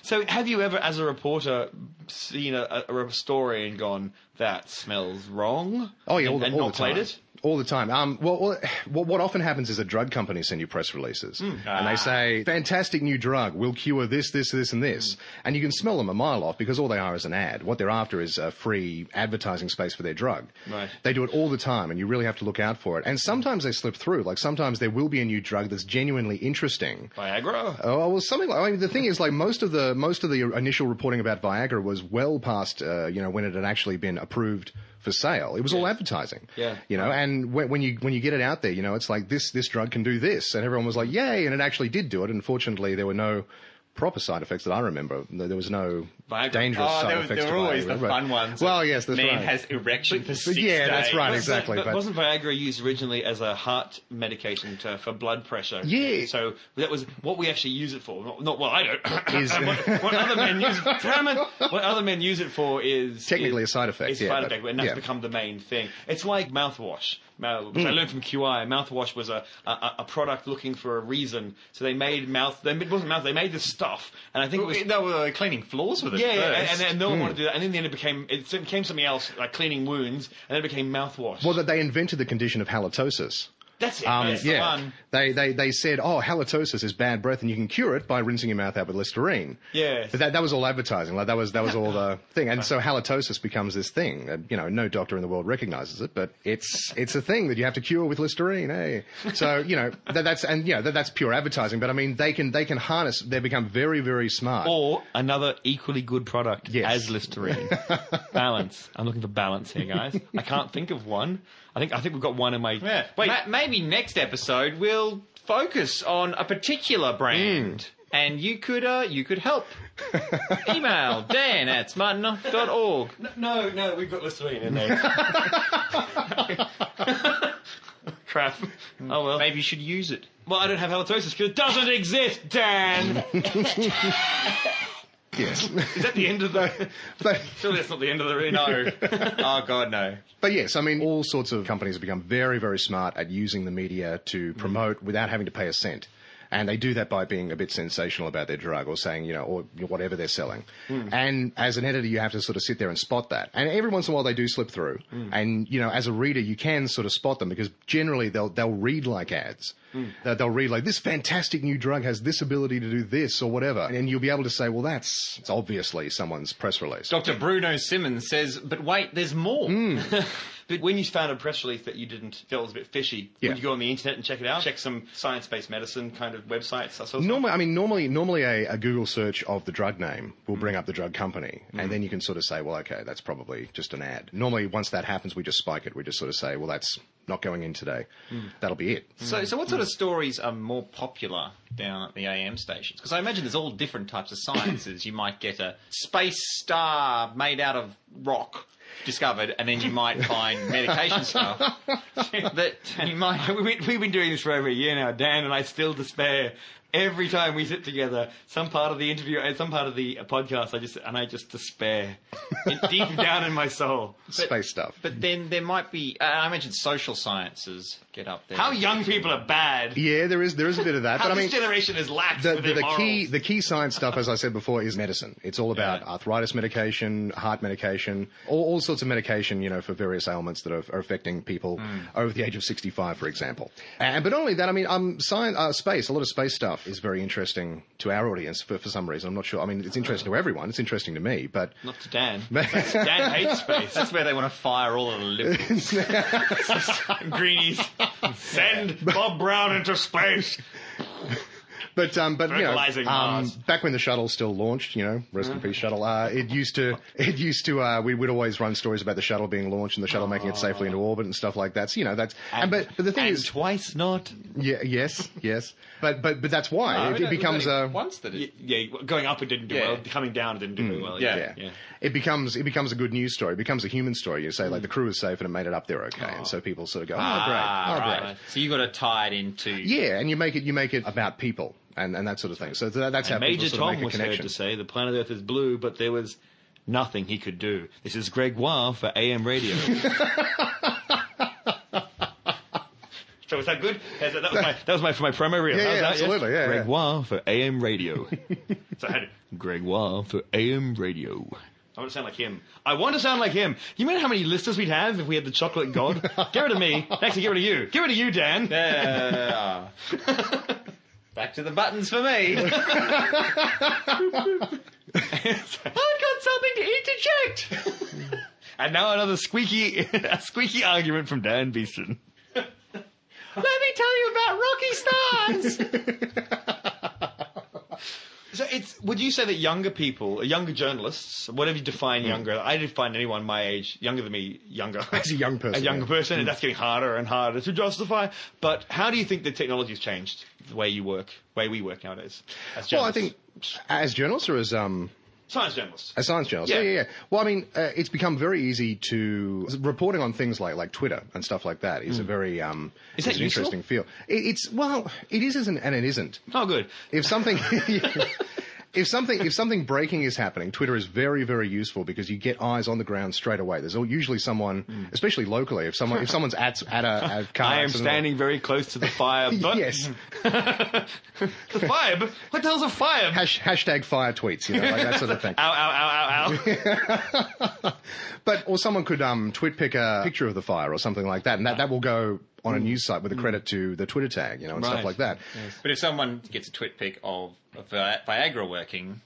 So have you ever, as a reporter, seen a story and gone, that smells wrong? Oh, yeah, all the time. And not played it? All the time. What often happens is a drug company send you press releases. Mm. And they say, fantastic new drug, will cure this, this, this, and this. Mm. And you can smell them a mile off because all they are is an ad. What they're after is free advertising space for their drug. Right. They do it all the time, and you really have to look out for it. And sometimes they slip through. Sometimes there will be a new drug that's genuinely interesting. Viagra? Oh, well, something like... the thing is, most of the initial reporting about Viagra was well past, when it had actually been approved for sale. It was all advertising. Yeah. And when you get it out there, it's like this drug can do this, and everyone was like, yay, and it actually did do it. And fortunately, there were no proper side effects that I remember. There was no dangerous side effects. There were always the fun ones. Well, yes, that's right. Man has erection for 6 days. Yeah, that's right, exactly. But wasn't Viagra used originally as a heart medication for blood pressure? Yeah. So that was what we actually use it for. Not well, I don't. What other men use it for? What other men use it for is technically a side effect. It's a side effect, and that's become the main thing. It's like mouthwash. I learned from QI, mouthwash was a product looking for a reason. So they made They made this stuff, and I think they were cleaning floors with it. First. And no one wanted to do that. And in the end, it became something else, like cleaning wounds, and then it became mouthwash. Well, that they invented the condition of halitosis. That's it. They said, halitosis is bad breath, and you can cure it by rinsing your mouth out with Listerine. Yeah. But that was all advertising. That was all the thing. And so halitosis becomes this thing that, no doctor in the world recognizes it, but it's a thing that you have to cure with Listerine. Hey. So, that's pure advertising. But they can harness. They become very, very smart. Or another equally good product as Listerine. Balance. I'm looking for balance here, guys. I can't think of one. I think we've got one in my... Yeah. Wait, maybe next episode we'll focus on a particular brand and you could help. Email dan@smartenough.org. No, we've got Listerine in there. Crap. Oh, well. Maybe you should use it. Well, I don't have halitosis because it doesn't exist, Dan! Yes. Is that the end of the... Surely that's not the end of the... No. Oh, God, no. But yes, all sorts of companies have become very, very smart at using the media to promote without having to pay a cent. And they do that by being a bit sensational about their drug or saying, or whatever they're selling. Mm. And as an editor, you have to sort of sit there and spot that. And every once in a while, they do slip through. Mm. And, as a reader, you can sort of spot them because generally they'll read like ads. Mm. They'll read like, this fantastic new drug has this ability to do this or whatever. And you'll be able to say, well, it's obviously someone's press release. Dr. Bruno Simmons says, but wait, there's more. Mm. But when you found a press release that you didn't feel was a bit fishy, would you go on the internet and check it out? Check some science-based medicine kind of websites, that sort of thing? I mean, normally a Google search of the drug name will bring up the drug company, and then you can sort of say, well, okay, that's probably just an ad. Normally, once that happens, we just spike it. We just sort of say, well, that's not going in today. That'll be it. So what sort of stories are more popular down at the AM stations? Because I imagine there's all different types of sciences. You might get a space star made out of rock discovered, and then you might find medication stuff that you might... We've been doing this for over a year now, Dan, and I still despair. Every time we sit together, some part of the interview, some part of the podcast, I just despair deep down in my soul. Space stuff. But then there might be, I mentioned social sciences get up there. How young people are bad. Yeah, there is a bit of that. How but this generation is lax with their morals. The key science stuff, as I said before, is medicine. It's all about arthritis medication, heart medication, all sorts of medication, for various ailments that are affecting people over the age of 65, for example. But not only that, science, space, a lot of space stuff is very interesting to our audience for some reason. I'm not sure. I mean, it's interesting to everyone. It's interesting to me, but... Not to Dan. Dan hates space. That's where they want to fire all of the liberals. Greenies. Send Bob Brown into space. But back when the shuttle still launched, rest in peace shuttle, it used to we would always run stories about the shuttle being launched and the shuttle making it safely into orbit and stuff like that. So, that's but the thing is twice not. Yeah. Yes. But that's why it becomes once that it, going up it didn't do well, coming down it didn't do very well. Yeah. It becomes a good news story. It becomes a human story. You say like the crew is safe and it made it up there okay, and so people sort of go great. Right. So you got to tie it into and you make it about people. And that sort of thing. So that's how Major people sort of make a connection. Major Tom was heard to say the planet Earth is blue, but there was nothing he could do. This is Greg Wah for AM Radio. So was that good? That was my promo reel. Yeah, absolutely. Yes? Greg Wah for AM Radio. So I had it. Greg Wah for AM Radio. I want to sound like him. You know how many listeners we'd have if we had the chocolate god? Get rid of me. Actually, get rid of you. Get rid of you, Dan. Yeah. Back to the buttons for me. I've got something to interject. And now another squeaky argument from Dan Beeston. Let me tell you about rocky stars. So would you say that younger people, younger journalists, whatever you define younger, I didn't find anyone my age, younger than me, younger. As a young person. And that's getting harder and harder to justify. But how do you think the technology's changed the way you work, way we work nowadays? Well, I think as journalists or as... Science journalists. As science journalists, yeah. Well, it's become very easy to... Reporting on things like Twitter and stuff like that is a very... Is that an interesting field. It is isn't and it isn't. Oh, good. If something breaking is happening, Twitter is very, very useful because you get eyes on the ground straight away. There's usually someone, especially locally, if someone's at a car. I am standing very close to the fire. But... Yes. The fire? What the hell's a fire? Hashtag fire tweets, like that sort of thing. Ow. But, or someone could tweet pick a picture of the fire or something like that, and that will go on a news site with a credit to the Twitter tag, and stuff like that. Yes. But if someone gets a tweet pic of Viagra working...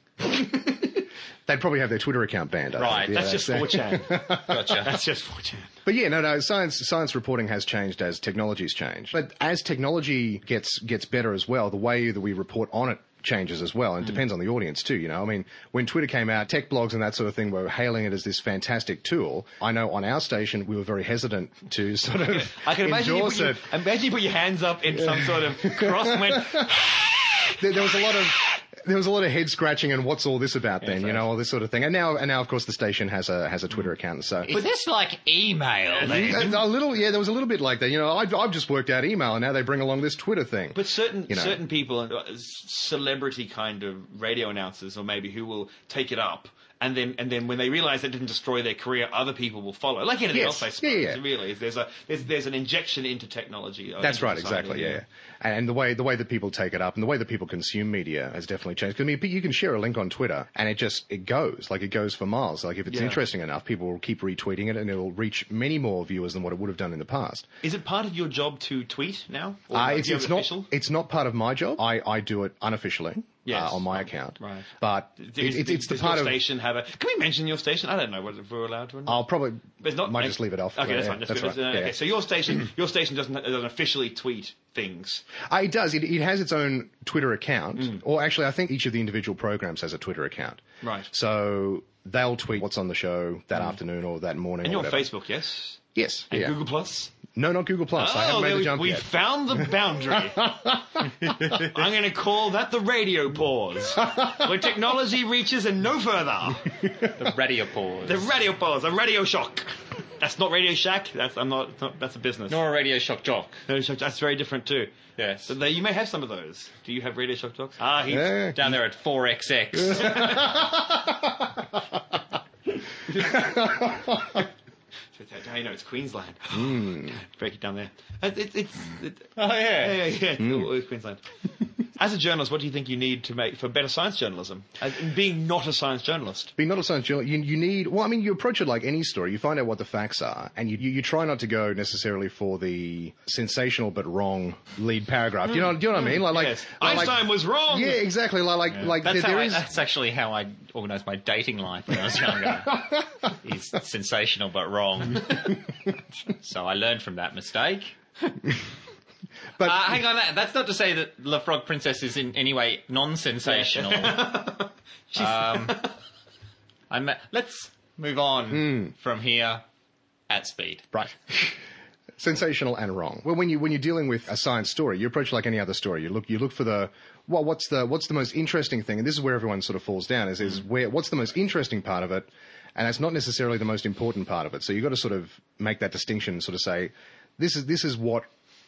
They'd probably have their Twitter account banned. Right, yeah, that's just 4chan. Gotcha. That's just 4chan. But science reporting has changed as technology's changed. But as technology gets better as well, the way that we report on it changes as well, and it depends on the audience too, When Twitter came out, tech blogs and that sort of thing were hailing it as this fantastic tool. I know on our station we were very hesitant to sort of I can imagine endorse it. Imagine you put your hands up in some sort of crosswind. There was a lot of head scratching and what's all this about then, all this sort of thing. And now, of course, the station has a Twitter account. So, is this like email? There was a little bit like that. I've just worked out email, and now they bring along this Twitter thing. But certain people, celebrity kind of radio announcers, or maybe who will take it up. And then when they realise it didn't destroy their career, other people will follow. Like anything else, I suppose. Yeah. Really, there's an injection into technology. That's right, exactly. Yeah. And the way that people take it up and the way that people consume media has definitely changed. Because you can share a link on Twitter, and it goes for miles. Like if it's interesting enough, people will keep retweeting it, and it'll reach many more viewers than what it would have done in the past. Is it part of your job to tweet now? Or it's not. It's not part of my job. I do it unofficially. Yes. On my account. Right. But it's the part of... Does your station have a... Can we mention your station? I don't know if we're allowed to. I'll probably... might just leave it off. Okay, that's fine. That's right. Okay, so your station doesn't officially tweet things. It does. It has its own Twitter account. Mm. Or actually, I think each of the individual programs has a Twitter account. Right. So they'll tweet what's on the show that afternoon or that morning. And you're on Facebook, yes? Yes. And Google Plus? No, not Google Plus. I haven't made the jump yet. We found the boundary. I'm going to call that the radio pause, where technology reaches and no further. The radio pause. The radio pause. A radio shock. That's not Radio Shack. That's a business. Nor a Radio Shock jock. No, that's very different too. Yes. So you may have some of those. Do you have Radio Shock jocks? He's down there at 4XX. Now you know it's Queensland. Mm. Break it down there. It's Queensland. As a journalist, what do you think you need to make for better science journalism? Being not a science journalist. Being not a science journalist, you need... Well, I mean, you approach it like any story. You find out what the facts are, and you try not to go necessarily for the sensational but wrong lead paragraph. Do you know what I mean? Yes. Einstein was wrong! Yeah, exactly. That's actually how I organised my dating life when I was younger. It's sensational but wrong. So I learned from that mistake. But hang on, that's not to say that La Frog Princess is in any way non-sensational. Let's move on from here at speed. Right. Sensational and wrong. Well, when you're dealing with a science story, you approach it like any other story. You look for the... Well, what's the most interesting thing? And this is where everyone sort of falls down, what's the most interesting part of it? And that's not necessarily the most important part of it. So you've got to sort of make that distinction, sort of say, this is what...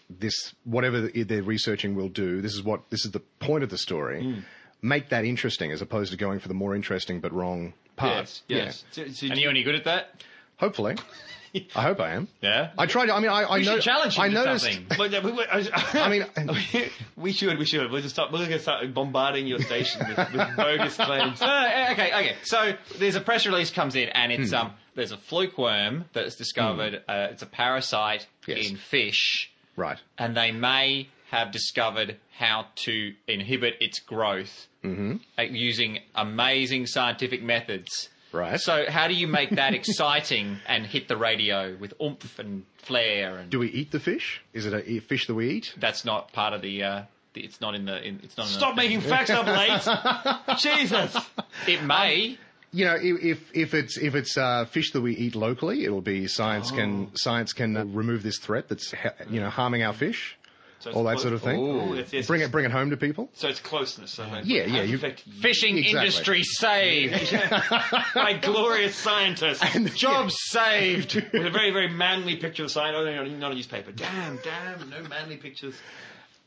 This, whatever they're researching will do, this is the point of the story. Mm. Make that interesting as opposed to going for the more interesting but wrong part. Yes. Yeah. So are you any good at that? Hopefully. I hope I am. Yeah. I tried. I mean, I know. Challenge him to something. I mean, we should. We're going to start bombarding your station with bogus claims. Okay. So there's a press release comes in, and it's there's a fluke worm that's discovered. It's a parasite in fish. Right. And they may have discovered how to inhibit its growth using amazing scientific methods. Right. So how do you make that exciting and hit the radio with oomph and flair? And do we eat the fish? Is it a fish that we eat? That's not part of the... it's not in the... Stop making facts up, Leight. Jesus. It may... You know, if it's fish that we eat locally, it'll be science can remove this threat that's harming our fish, so all that sort of thing. Ooh, bring it home to people. So it's closeness. Fishing industry saved by glorious scientists. Jobs saved with a very very manly picture of science. Oh, not a newspaper. Damn, no manly pictures.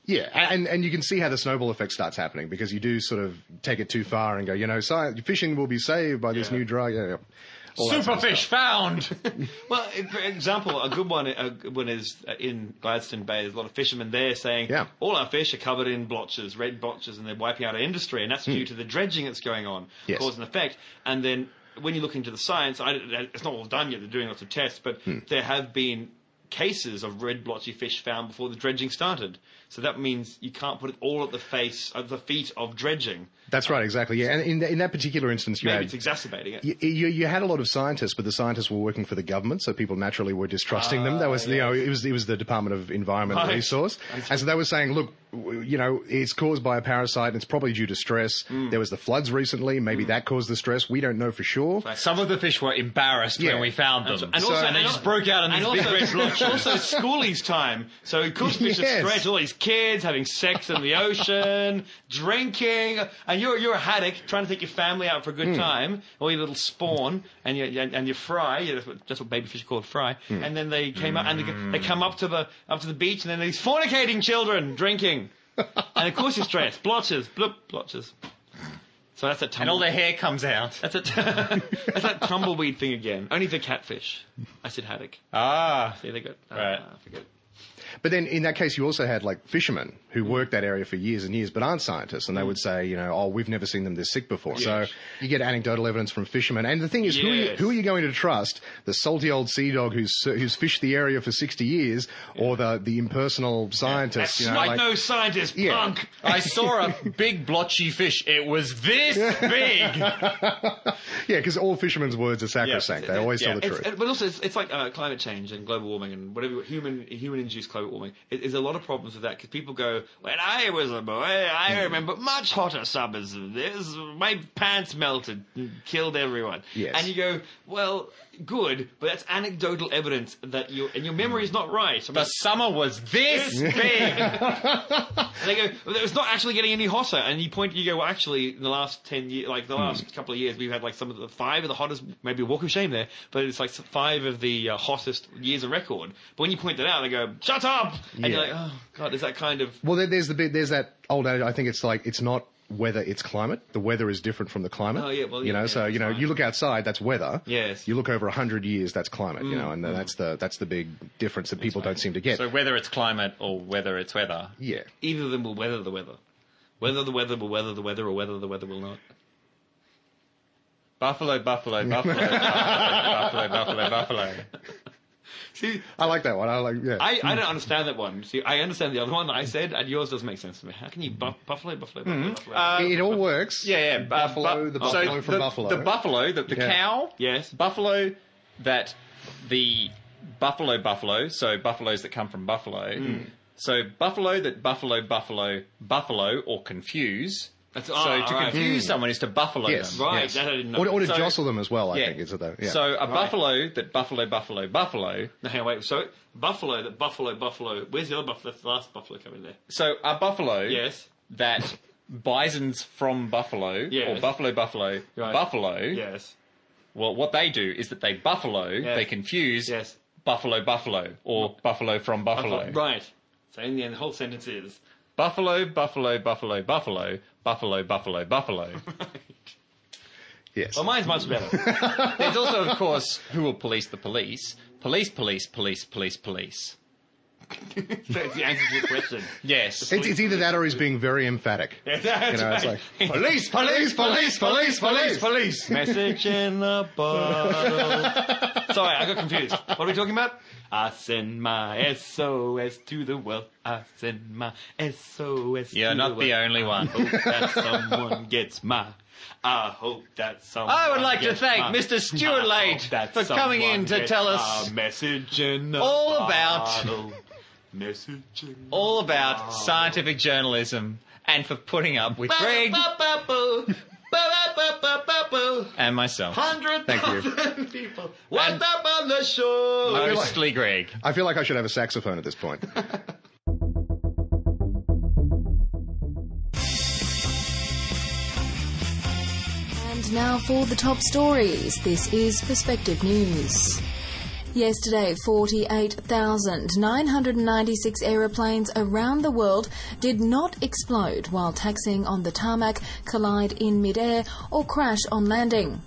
Yeah, and you can see how the snowball effect starts happening because you do sort of take it too far and go, science, fishing will be saved by this new drug. Yeah. Superfish found! Well, for example, a good one is in Gladstone Bay. There's a lot of fishermen there saying, all our fish are covered in blotches, red blotches, and they're wiping out our industry, and that's due to the dredging that's going on, cause and effect. And then when you look into the science, it's not all done yet, they're doing lots of tests, but there have been cases of red blotchy fish found before the dredging started. So that means you can't put it all at the feet of dredging. That's right, exactly. Yeah, and in that particular instance, it's exacerbating it. You had a lot of scientists, but the scientists were working for the government, so people naturally were distrusting them. That was, it was the Department of Environment and Resource, and so they were saying, look, it's caused by a parasite, and it's probably due to stress. Mm. There was the floods recently. Maybe that caused the stress. We don't know for sure. Some of the fish were embarrassed when we found them, and they just broke out in these big red blotches. Also, schoolies time, so it caused fish to stress. All these kids having sex in the ocean, drinking, and you're a haddock trying to take your family out for a good time, all your little spawn, and your fry. That's what baby fish are called, fry. Mm. And then they came up, and they come up to the beach, and then these fornicating children drinking, and of course you're stressed, blotches. So that's and all their hair comes out. That's that tumbleweed thing again. Only the catfish. I said haddock. Ah, see they got. Right. I forget. But then in that case, you also had like fishermen who worked that area for years and years but aren't scientists, and they would say, you know, oh, we've never seen them this sick before. Yes. So you get anecdotal evidence from fishermen. And the thing is, who are you going to trust? The salty old sea dog who's fished the area for 60 years or the impersonal scientist? Yeah. No scientist, punk. I saw a big blotchy fish. It was this big. Because all fishermen's words are sacrosanct. They always tell the truth. But also, it's like climate change and global warming and whatever, human-induced global warming. There's a lot of problems with that because people go, when I was a boy, I remember much hotter summers than this. My pants melted and killed everyone. Yes. And you go, well, good, but that's anecdotal evidence that your memory's not right. The summer was this big. They go, well, it's not actually getting any hotter. And you go, well, actually, in the last 10 years, like the last couple of years, we've had like some of the 5 of the hottest, maybe a walk of shame there, but it's like 5 of the hottest years of record. But when you point that out, they go, shut up! And you're like, oh, God, there's that kind of... Well, there's that old adage, I think it's like, it's not weather, it's climate. The weather is different from the climate. Oh, yeah, well, you look outside, that's weather. Yes. You look over 100 years, that's climate, and that's the big difference that people don't seem to get. So whether it's climate or whether it's weather. Yeah. Either of them will weather the weather. Whether the weather will weather the weather or whether the weather will not. Buffalo, buffalo, buffalo, buffalo, buffalo, buffalo. See, I like that one. I don't understand that one. See, I understand the other one that I said, and yours doesn't make sense to me. How can you buffalo, buffalo, buffalo, buffalo? It all works. Yeah, yeah. Buffalo, the buffalo so from the, buffalo. The buffalo, the cow. Yes. Buffalo, that the buffalo, so buffaloes that come from buffalo. Mm. So buffalo, that buffalo, or confuse... to confuse someone is to buffalo them. Right, yes. That I didn't know. Or to jostle them as well, I think. Is it though? Yeah. So buffalo that buffalo... No, hang on, wait. So buffalo that buffalo... Where's the other buffalo? That's the last buffalo coming there. So a buffalo... Yes. That bisons from buffalo... Yes. Or buffalo... Right. Buffalo... Yes. Well, what they do is that they buffalo, they confuse... Yes. Buffalo... Or buffalo from buffalo. Right. So in the end, the whole sentence is... Buffalo. Yes. Well, mine's much better. There's also, of course, who will police the police? Police. That's the answer to your question. Yes. It's either that or he's being very emphatic. Yeah, that's right. It's like, police. Message in a bottle. Sorry, I got confused. What are we talking about? I send my SOS to the world. I send my SOS to the world. You're not the only one. I hope that someone gets my... I would like to thank Mr. Stuart Leight for coming in to tell us all about scientific journalism and for putting up with Greg and myself. 100,000 people. What's up on the show? Mostly Greg. I feel like I should have a saxophone at this point. And now for the top stories. This is Perspective News. Yesterday, 48,996 aeroplanes around the world did not explode while taxiing on the tarmac, collide in mid-air or crash on landing.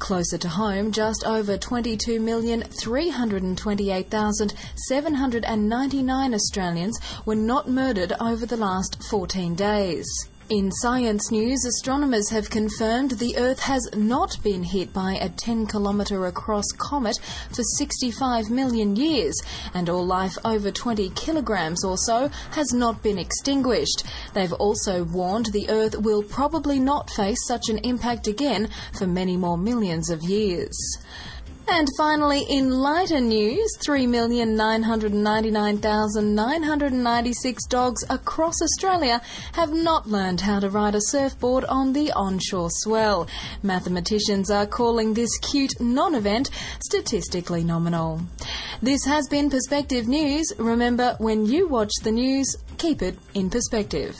Closer to home, just over 22,328,799 Australians were not murdered over the last 14 days. In science news, astronomers have confirmed the Earth has not been hit by a 10-kilometre-across comet for 65 million years, and all life over 20 kilograms or so has not been extinguished. They've also warned the Earth will probably not face such an impact again for many more millions of years. And finally, in lighter news, 3,999,996 dogs across Australia have not learned how to ride a surfboard on the onshore swell. Mathematicians are calling this cute non-event statistically nominal. This has been Perspective News. Remember, when you watch the news, keep it in perspective.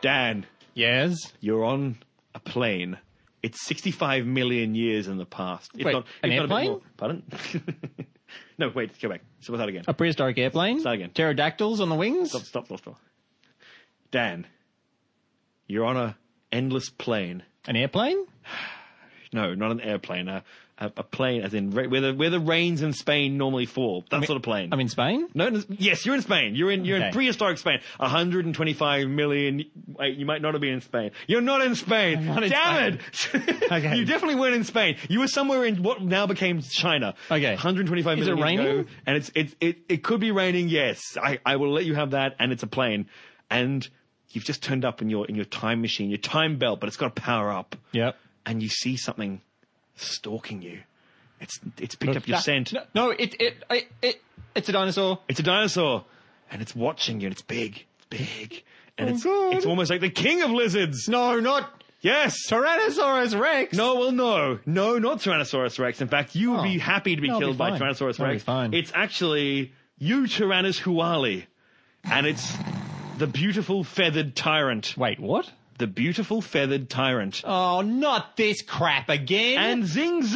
Dan. Yes? You're on a plane. It's 65 million years in the past. Wait, an airplane? Pardon? No, wait, go back. So what's that again? A prehistoric airplane? Start again. Pterodactyls on the wings? Stop. Dan, you're on an endless plane. An airplane? No, not an airplane. A plane, as in where the rains in Spain normally fall. That sort of plane. I'm in Spain? No, yes, you're in Spain. You're in prehistoric Spain. 125 million. Wait, you might not have been in Spain. You're not in Spain. Damn it! Okay. You definitely weren't in Spain. You were somewhere in what now became China. Okay. 125 million. Is it raining? Ago, and it could be raining. Yes, I will let you have that. And it's a plane, and you've just turned up in your time machine, your time belt, but it's got to power up. Yep. And you see something stalking you. It's picked up your scent. No, it's a dinosaur. It's a dinosaur, and it's watching you. And it's big, and it's almost like the king of lizards. No, not yes, Tyrannosaurus Rex. No, not Tyrannosaurus Rex. In fact, you would be happy to be killed by Tyrannosaurus Rex. Fine. It's actually Eutyrannus huali, and it's the beautiful feathered tyrant. Wait, what? The beautiful feathered tyrant. Oh, not this crap again. And Xing Xu.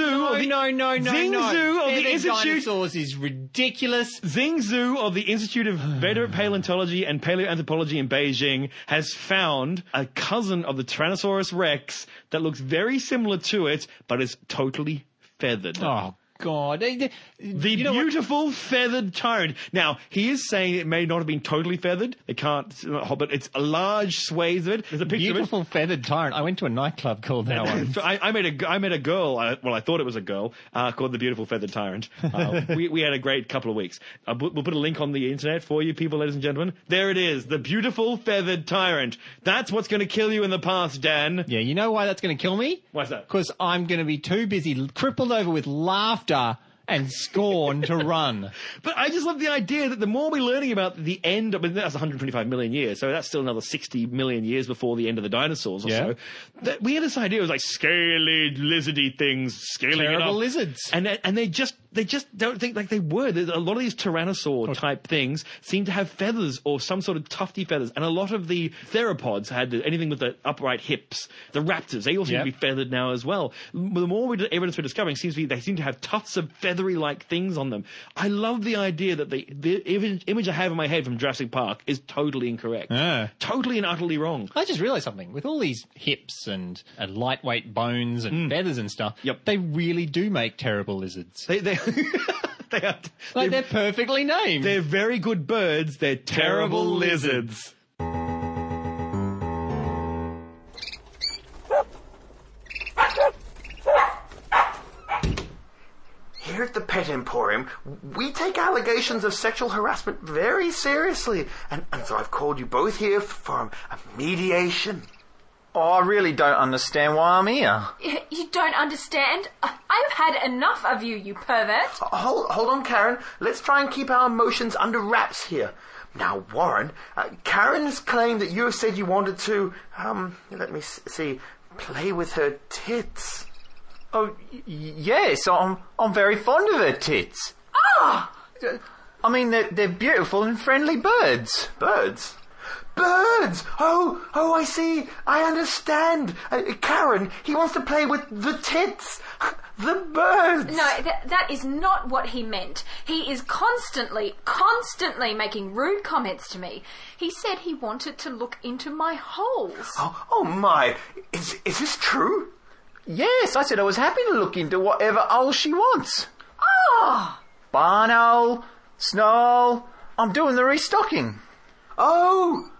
No. Xing Xu of the Institute. Dinosaurs is ridiculous. Xing Xu of the Institute of Paleontology and Paleoanthropology in Beijing has found a cousin of the Tyrannosaurus Rex that looks very similar to it, but is totally feathered. Oh, God. The beautiful feathered tyrant. Now, he is saying it may not have been totally feathered. They can't, but it's a large swathe of it. There's a picture beautiful of it. Feathered tyrant. I went to a nightclub called that one. So I met a girl, I thought it was a girl, called the beautiful feathered tyrant. We had a great couple of weeks. We'll put a link on the internet for you people, ladies and gentlemen. There it is, the beautiful feathered tyrant. That's what's going to kill you in the past, Dan. Yeah, you know why that's going to kill me? Why's that? Because I'm going to be too busy, crippled over with laughter and scorn to run. But I just love the idea that the more we're learning about the end, that's 125 million years, so that's still another 60 million years before the end of the dinosaurs or so. That we had this idea, it was like scaly, lizardy things, scaling it up. Terrible lizards. And they just don't think like they were. A lot of these tyrannosaur-type things seem to have feathers or some sort of tufty feathers. And a lot of the theropods had anything with the upright hips. The raptors, they all seem to be feathered now as well. The more evidence we're discovering seems to be they seem to have tufts of feathery-like things on them. I love the idea that the image I have in my head from Jurassic Park is totally incorrect. Totally and utterly wrong. I just realised something. With all these hips and lightweight bones and feathers and stuff, they really do make terrible lizards. They they're perfectly named. They're very good birds. They're terrible lizards. Here at the Pet Emporium, we take allegations of sexual harassment very seriously. And so I've called you both here for a mediation. Oh, I really don't understand why I'm here. You don't understand? I've had enough of you, you pervert. Hold on, Karen. Let's try and keep our emotions under wraps here. Now, Warren, Karen's claimed that you have said you wanted to, play with her tits. Oh, yes, I'm very fond of her tits. Ah! Oh. I mean, they're beautiful and friendly birds. Birds? Birds! Oh, I see. I understand. Karen, he wants to play with the tits. The birds. No, that is not what he meant. He is constantly making rude comments to me. He said he wanted to look into my holes. Oh my. Is this true? Yes, I said I was happy to look into whatever hole she wants. Ah! Barnhole, snow. I'm doing the restocking. Oh,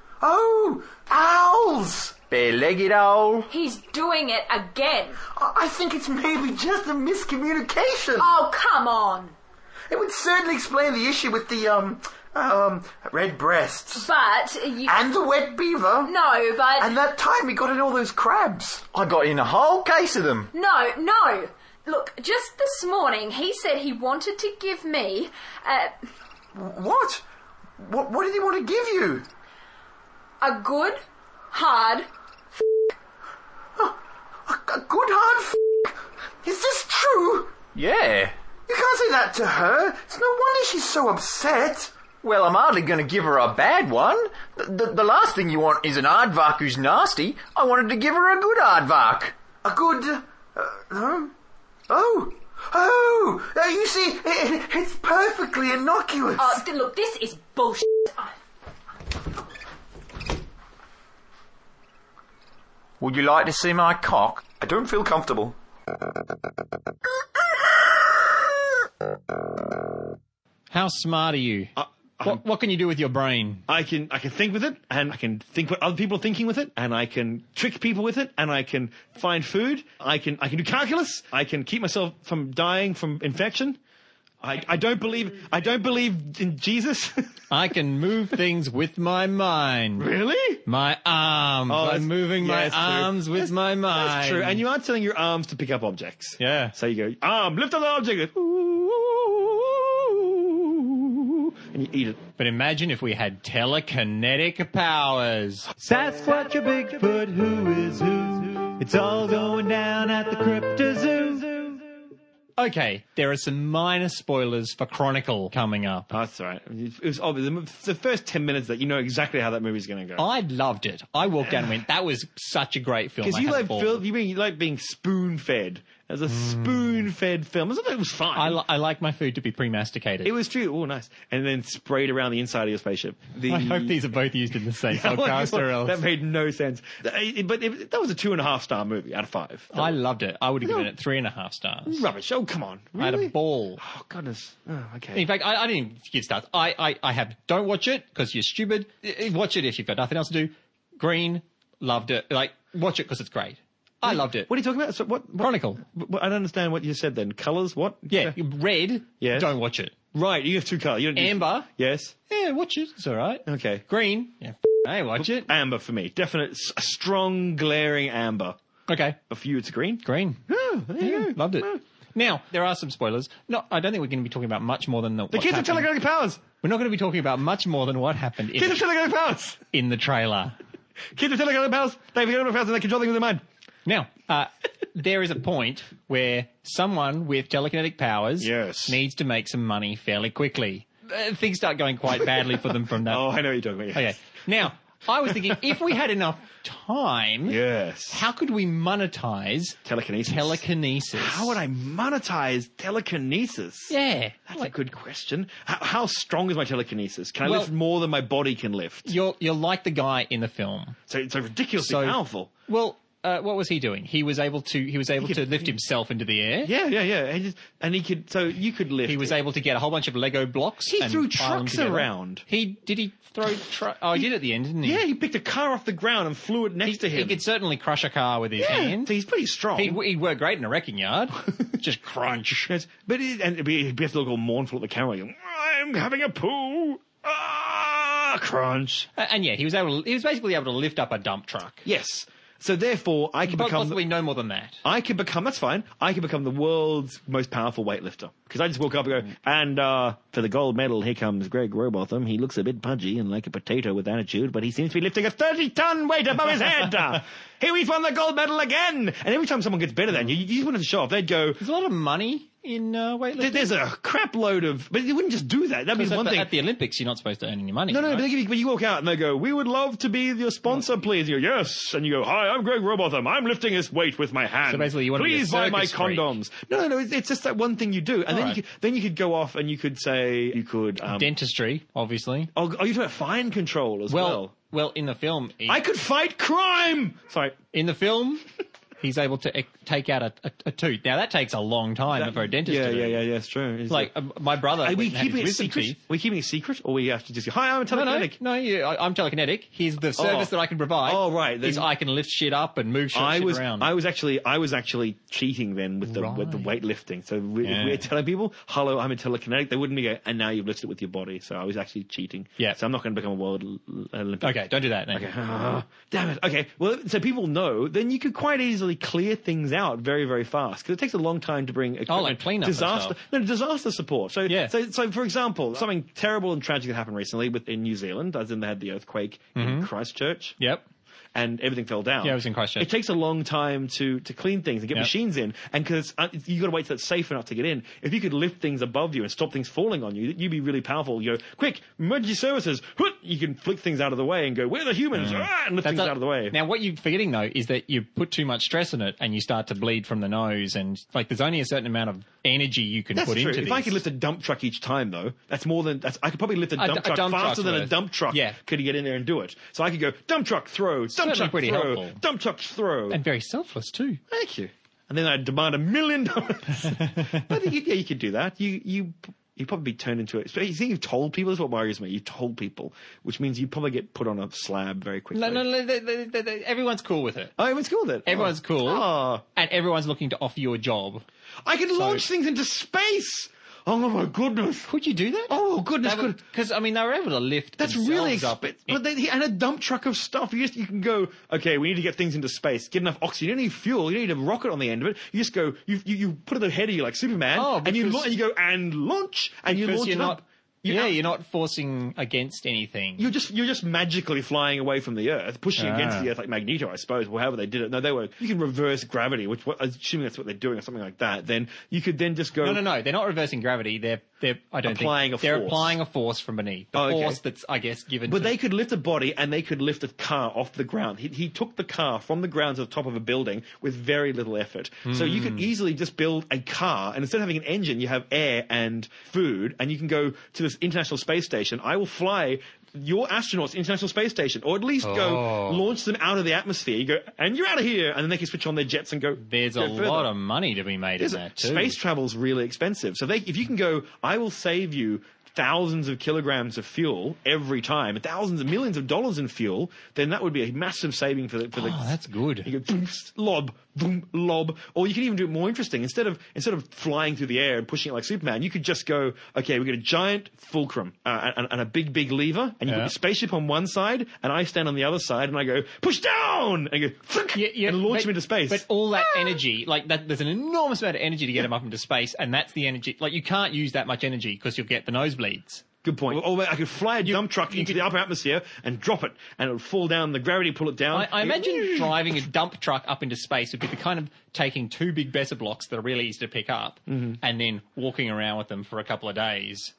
owls! Bare-legged owl. He's doing it again. I think it's maybe just a miscommunication. Oh, come on. It would certainly explain the issue with the, red breasts. But you... And the wet beaver. No, but... And that time we got in all those crabs. I got in a whole case of them. No. Look, just this morning he said he wanted to give me... What did he want to give you? A good, hard f***. A good, hard f***? Is this true? Yeah. You can't say that to her. It's no wonder she's so upset. Well, I'm hardly going to give her a bad one. The last thing you want is an aardvark who's nasty. I wanted to give her a good aardvark. A good... Oh, you see, it's perfectly innocuous. Oh, look, this is bullshit. Would you like to see my cock? I don't feel comfortable. How smart are you? What can you do with your brain? I can think with it, and I can think what other people are thinking with it, and I can trick people with it, and I can find food. I can do calculus. I can keep myself from dying from infection. I don't believe in Jesus. I can move things with my mind. Really? My arms. Oh, I'm moving my arms with my mind. That's true. And you aren't telling your arms to pick up objects. Yeah. So you go, arm, lift up the object. Ooh, and you eat it. But imagine if we had telekinetic powers. Sasquatch, a Bigfoot, who is who? It's all going down at the Cryptozoo. Okay, there are some minor spoilers for Chronicle coming up. Oh, that's all right. It was obvious. The first 10 minutes that you know exactly how that movie's going to go. I loved it. I walked down and went, that was such a great film. Because you like being spoon-fed. It was a spoon-fed film. It was fine. I like my food to be pre-masticated. It was true. Oh, nice. And then sprayed around the inside of your spaceship. I hope these are both used in the same podcast or else. That made no sense. But that was a 2.5-star movie out of 5. I loved it. I would have given it 3.5 stars. Rubbish. Oh, come on. Really? I had a ball. Oh, goodness. Oh, okay. In fact, I didn't even give stars. I have don't watch it because you're stupid. Watch it if you've got nothing else to do. Green, loved it. Like, watch it because it's great. I loved it. What are you talking about? So what Chronicle. I don't understand what you said then. Colours, what? Yeah, red, yes. Don't watch it. Right, you have two colours. Amber. Yes. Yeah, watch it. It's all right. Okay. Green. Yeah, hey, watch it. Amber for me. Definite, strong, glaring amber. Okay. But for you, it's green? Green. Oh, there you go. Loved it. Oh. Now, there are some spoilers. No, I don't think we're going to be talking about much more than the kids happened. Are telekinetic powers. We're not going to be talking about much more than what happened in kids are telekinetic powers. In the trailer. Kids are telekinetic powers. They have telekinetic powers and they control things with their mind. Now, there is a point where someone with telekinetic powers needs to make some money fairly quickly. Things start going quite badly for them from that. Oh, I know what you're talking about. Yes. Okay. Now, I was thinking, if we had enough time, how could we monetize telekinesis? How would I monetize telekinesis? Yeah. That's a good question. How strong is my telekinesis? Can I lift more than my body can lift? You're like the guy in the film. So it's ridiculously powerful. Well... what was he doing? He was able to lift himself into the air. Yeah. He was able to get a whole bunch of Lego blocks. He threw trucks around. He did at the end, didn't he? Yeah, he picked a car off the ground and flew it next to him. He could certainly crush a car with his hands. So he's pretty strong. He'd work great in a wrecking yard. Just crunch. Yes, but he'd be able to look all mournful at the camera. Going, I'm having a poo. Ah, crunch. And yeah, he was basically able to lift up a dump truck. Yes. So therefore, I can become... Possibly no more than that. I can become... That's fine. I can become the world's most powerful weightlifter. Because I just walk up and go, for the gold medal, here comes Greg Robotham. He looks a bit pudgy and like a potato with attitude, but he seems to be lifting a 30-ton weight above his head. Here we've won the gold medal again. And every time someone gets better than you just wanted to show off. They'd go... There's a lot of money in weightlifting. There's a crap load of... But you wouldn't just do that. That means one thing. At the Olympics, you're not supposed to earn any money. No, right? But you walk out and they go, we would love to be your sponsor, please. You go, yes. And you go, hi, I'm Greg Robotham. I'm lifting this weight with my hand. So basically you want to buy my condoms. No, it's just that one thing you do. And then you could go off and you could say... You could... dentistry, obviously. Oh, you're talking about fine control as well. Well, in the film... I could fight crime! Sorry. In the film... He's able to take out a tooth. Now, that takes a long time for a dentist to do. Yeah, it's true. It's like, my brother... Are we keeping it secret? Are we keeping it secret? Or we have to just go, hi, I'm telekinetic. No, I'm telekinetic. Here's the service that I can provide. Oh, right. Then I can lift shit up and move shit around. I was actually cheating then with the weightlifting. So we're telling people, hello, I'm a telekinetic. They wouldn't be going, and now you've lifted it with your body. So I was actually cheating. Yeah. So I'm not going to become a world Olympic. Okay, don't do that. No. Okay. Damn it. Okay. Well, so people know, then you could quite easily clear things out very, very fast because it takes a long time to bring clean up disaster support. So for example, something terrible and tragic that happened recently in New Zealand, as in they had the earthquake in Christchurch. Yep. And everything fell down. Yeah, it was in Christchurch. It takes a long time to clean things and get machines in. And because you've got to wait till it's safe enough to get in. If you could lift things above you and stop things falling on you, you'd be really powerful. You go, quick, emergency services. You can flick things out of the way and go, we're the humans, and lift things out of the way. Now, what you're forgetting, though, is that you put too much stress on it and you start to bleed from the nose. And, like, there's only a certain amount of energy you can put into this. If I could lift a dump truck each time, though, that's more than... I could probably lift a dump truck faster than a dump truck could get in there and do it. So I could go, dump truck, throw... Dump truck throw. Helpful. Dump truck throw. And very selfless, too. Thank you. and then I'd demand $1 million. I think you could do that. You'd probably be turned into it. So you think you've told people, that's what my argument is. You've told people, which means you probably get put on a slab very quickly. No, everyone's cool with it. Oh, everyone's cool with it. Everyone's cool. Oh. And everyone's looking to offer you a job. I can launch things into space! Oh, my goodness. Could you do that? Oh, goodness. Because, I mean, they were able to lift themselves up. But they had a dump truck of stuff. You can go, okay, we need to get things into space. Get enough oxygen. You don't need fuel. You don't need a rocket on the end of it. You just go, you put it ahead of you like Superman. Oh, because, and you launch it up. You're not forcing against anything. You're just magically flying away from the Earth, pushing against the Earth like Magneto, I suppose, or however they did it. No, they were. You can reverse gravity, which, assuming that's what they're doing or something like that, then you could then just go. No. They're not reversing gravity. They're applying a force from beneath. Force that's, I guess, given. But they could lift a body and they could lift a car off the ground. He took the car from the ground to the top of a building with very little effort. Mm. So you could easily just build a car, and instead of having an engine, you have air and food, and you can go to the International Space Station. I will fly your astronauts to International Space Station, or at least go launch them out of the atmosphere. You go, and you're out of here, and then they can switch on their jets and go. There's a lot of money to be made in that too. Space travel's really expensive, so if you can go, I will save you thousands of kilograms of fuel every time, thousands of millions of dollars in fuel, then that would be a massive saving for the. Oh, that's good. You go boom, lob, boom, lob. Or you can even do it more interesting. Instead of flying through the air and pushing it like Superman, you could just go, okay, we get a giant fulcrum and a big, big lever, and you put the spaceship on one side, and I stand on the other side, and I go, push down! And I go, and launch him into space. But all that energy, there's an enormous amount of energy to get him up into space, and that's the energy. You can't use that much energy because you'll get the nosebleed. Good point. Or I could fly a dump truck into the upper atmosphere and drop it, and it would fall down, the gravity pull it down. I imagine driving a dump truck up into space would be the kind of taking two big Besser blocks that are really easy to pick up and then walking around with them for a couple of days.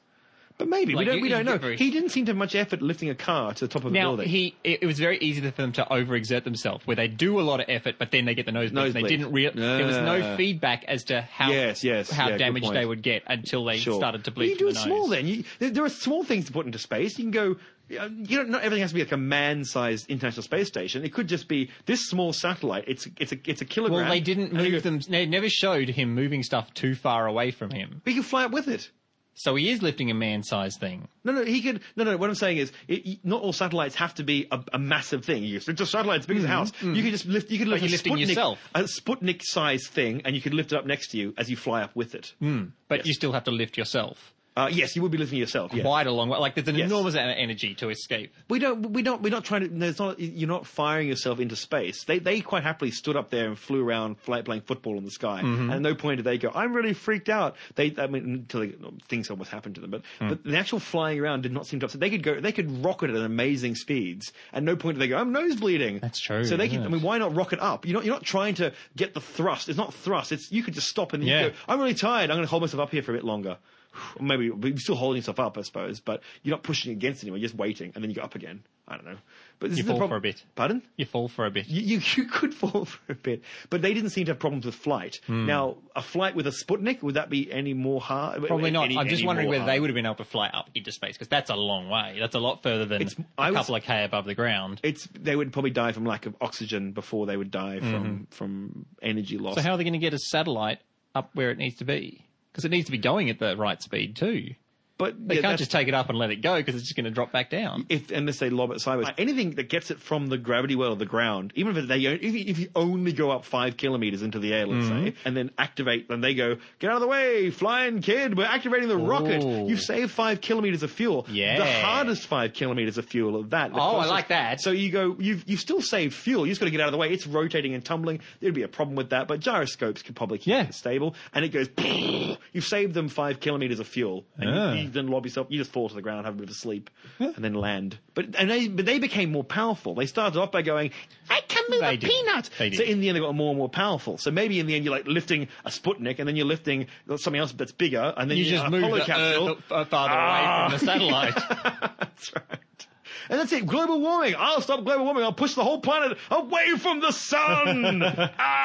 But maybe. We don't know. He didn't seem to have much effort lifting a car to the top of the building. It was very easy for them to overexert themselves, where they do a lot of effort, but then they get the nosebleed. They didn't there was no feedback as to how damaged they would get until they started to bleed from the nose. You do it small then. There are small things to put into space. You can go... not everything has to be like a man-sized International Space Station. It could just be this small satellite. It's a kilogram. Well, they didn't move them. They never showed him moving stuff too far away from him. But you can fly up with it. So he is lifting a man-sized thing. No, he could... No, what I'm saying is not all satellites have to be a massive thing. It's a satellite as big as a house. You could just lift... You could lift a Sputnik-sized thing, and you could lift it up next to you as you fly up with it. Mm. But you still have to lift yourself. Yes, you would be lifting yourself. Quite a long way. There's an enormous amount of energy to escape. We're not trying to... No, it's not... You're not firing yourself into space. They quite happily stood up there and flew around playing football in the sky. And at no point did they go, I'm really freaked out. Things almost happened to them. But the actual flying around did not seem to upset. They could rocket at amazing speeds. At no point did they go, I'm nose bleeding. That's true. So they can... I mean, why not rocket up? You're not trying to get the thrust. It's not thrust. You could just stop and you go, I'm really tired. I'm going to hold myself up here for a bit longer. Maybe you're still holding yourself up, I suppose, but you're not pushing against anyone. You're just waiting, and then you go up again. I don't know. But this you is fall for a bit. Pardon? You fall for a bit. You could fall for a bit. But they didn't seem to have problems with flight. Mm. Now, a flight with a Sputnik, would that be any more hard? Probably not. I'm just wondering whether they would have been able to fly up into space, because that's a long way. That's a lot further than a couple of K above the ground. They would probably die from lack of oxygen before they would die from energy loss. So how are they going to get a satellite up where it needs to be? Because it needs to be going at the right speed too. But they can't just take it up and let it go, because it's just going to drop back down. Unless they lob it sideways. Anything that gets it from the gravity well of the ground, even if you only go up 5 kilometres into the air, let's say, and then activate, and they go, get out of the way, flying kid, we're activating the rocket. You've saved 5 kilometres of fuel. Yeah. The hardest 5 kilometres of fuel of that. I like that. So you go, you've still saved fuel. You've just got to get out of the way. It's rotating and tumbling. There'd be a problem with that, but gyroscopes could probably keep it stable. And it goes, you've saved them 5 kilometres of fuel. And you then lob yourself, you just fall to the ground, have a bit of a sleep, and then land. But they became more powerful. They started off by going, I can move a peanut. So in the end, they got more and more powerful. So maybe in the end, you're like lifting a Sputnik, and then you're lifting something else that's bigger, and then you just move Apollo capsule farther away from the satellite. That's right. And that's it. Global warming. I'll stop global warming. I'll push the whole planet away from the sun.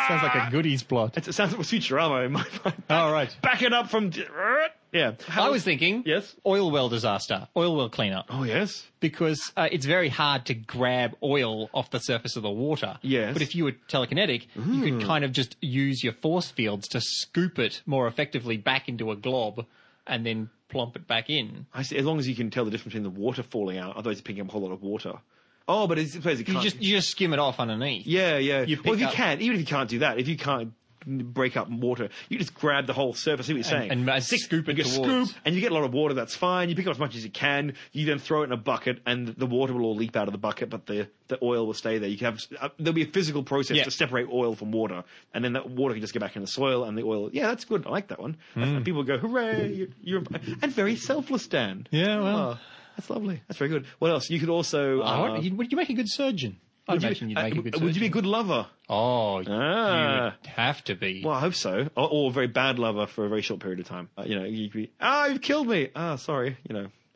Sounds like a goodies plot. It sounds like Futurama in my mind. All right. Back it up from... Yeah. I was thinking oil well disaster, oil well cleanup. Oh, yes. Because it's very hard to grab oil off the surface of the water. Yes. But if you were telekinetic, you could kind of just use your force fields to scoop it more effectively back into a glob and then plomp it back in. I see. As long as you can tell the difference between the water falling out, otherwise you're picking up a whole lot of water. Oh, but it's because you just skim it off underneath. Yeah, yeah. Even if you can't do that, if you can't break up water, you just grab the whole surface. See what you're saying? And scoop it towards. And you get a lot of water. That's fine. You pick up as much as you can. You then throw it in a bucket, and the water will all leap out of the bucket, but the oil will stay there. You can have there'll be a physical process to separate oil from water, and then that water can just go back in the soil, and the oil. Yeah, that's good. I like that one. And people go, "Hooray!" You're and very selfless, Dan. Yeah, well. That's lovely. That's very good. What else? You could also... would you make a good surgeon? I'd imagine you'd make a good surgeon. Would you be a good lover? Oh, you would have to be. Well, I hope so. Or a very bad lover for a very short period of time. You could be, you've killed me. Sorry,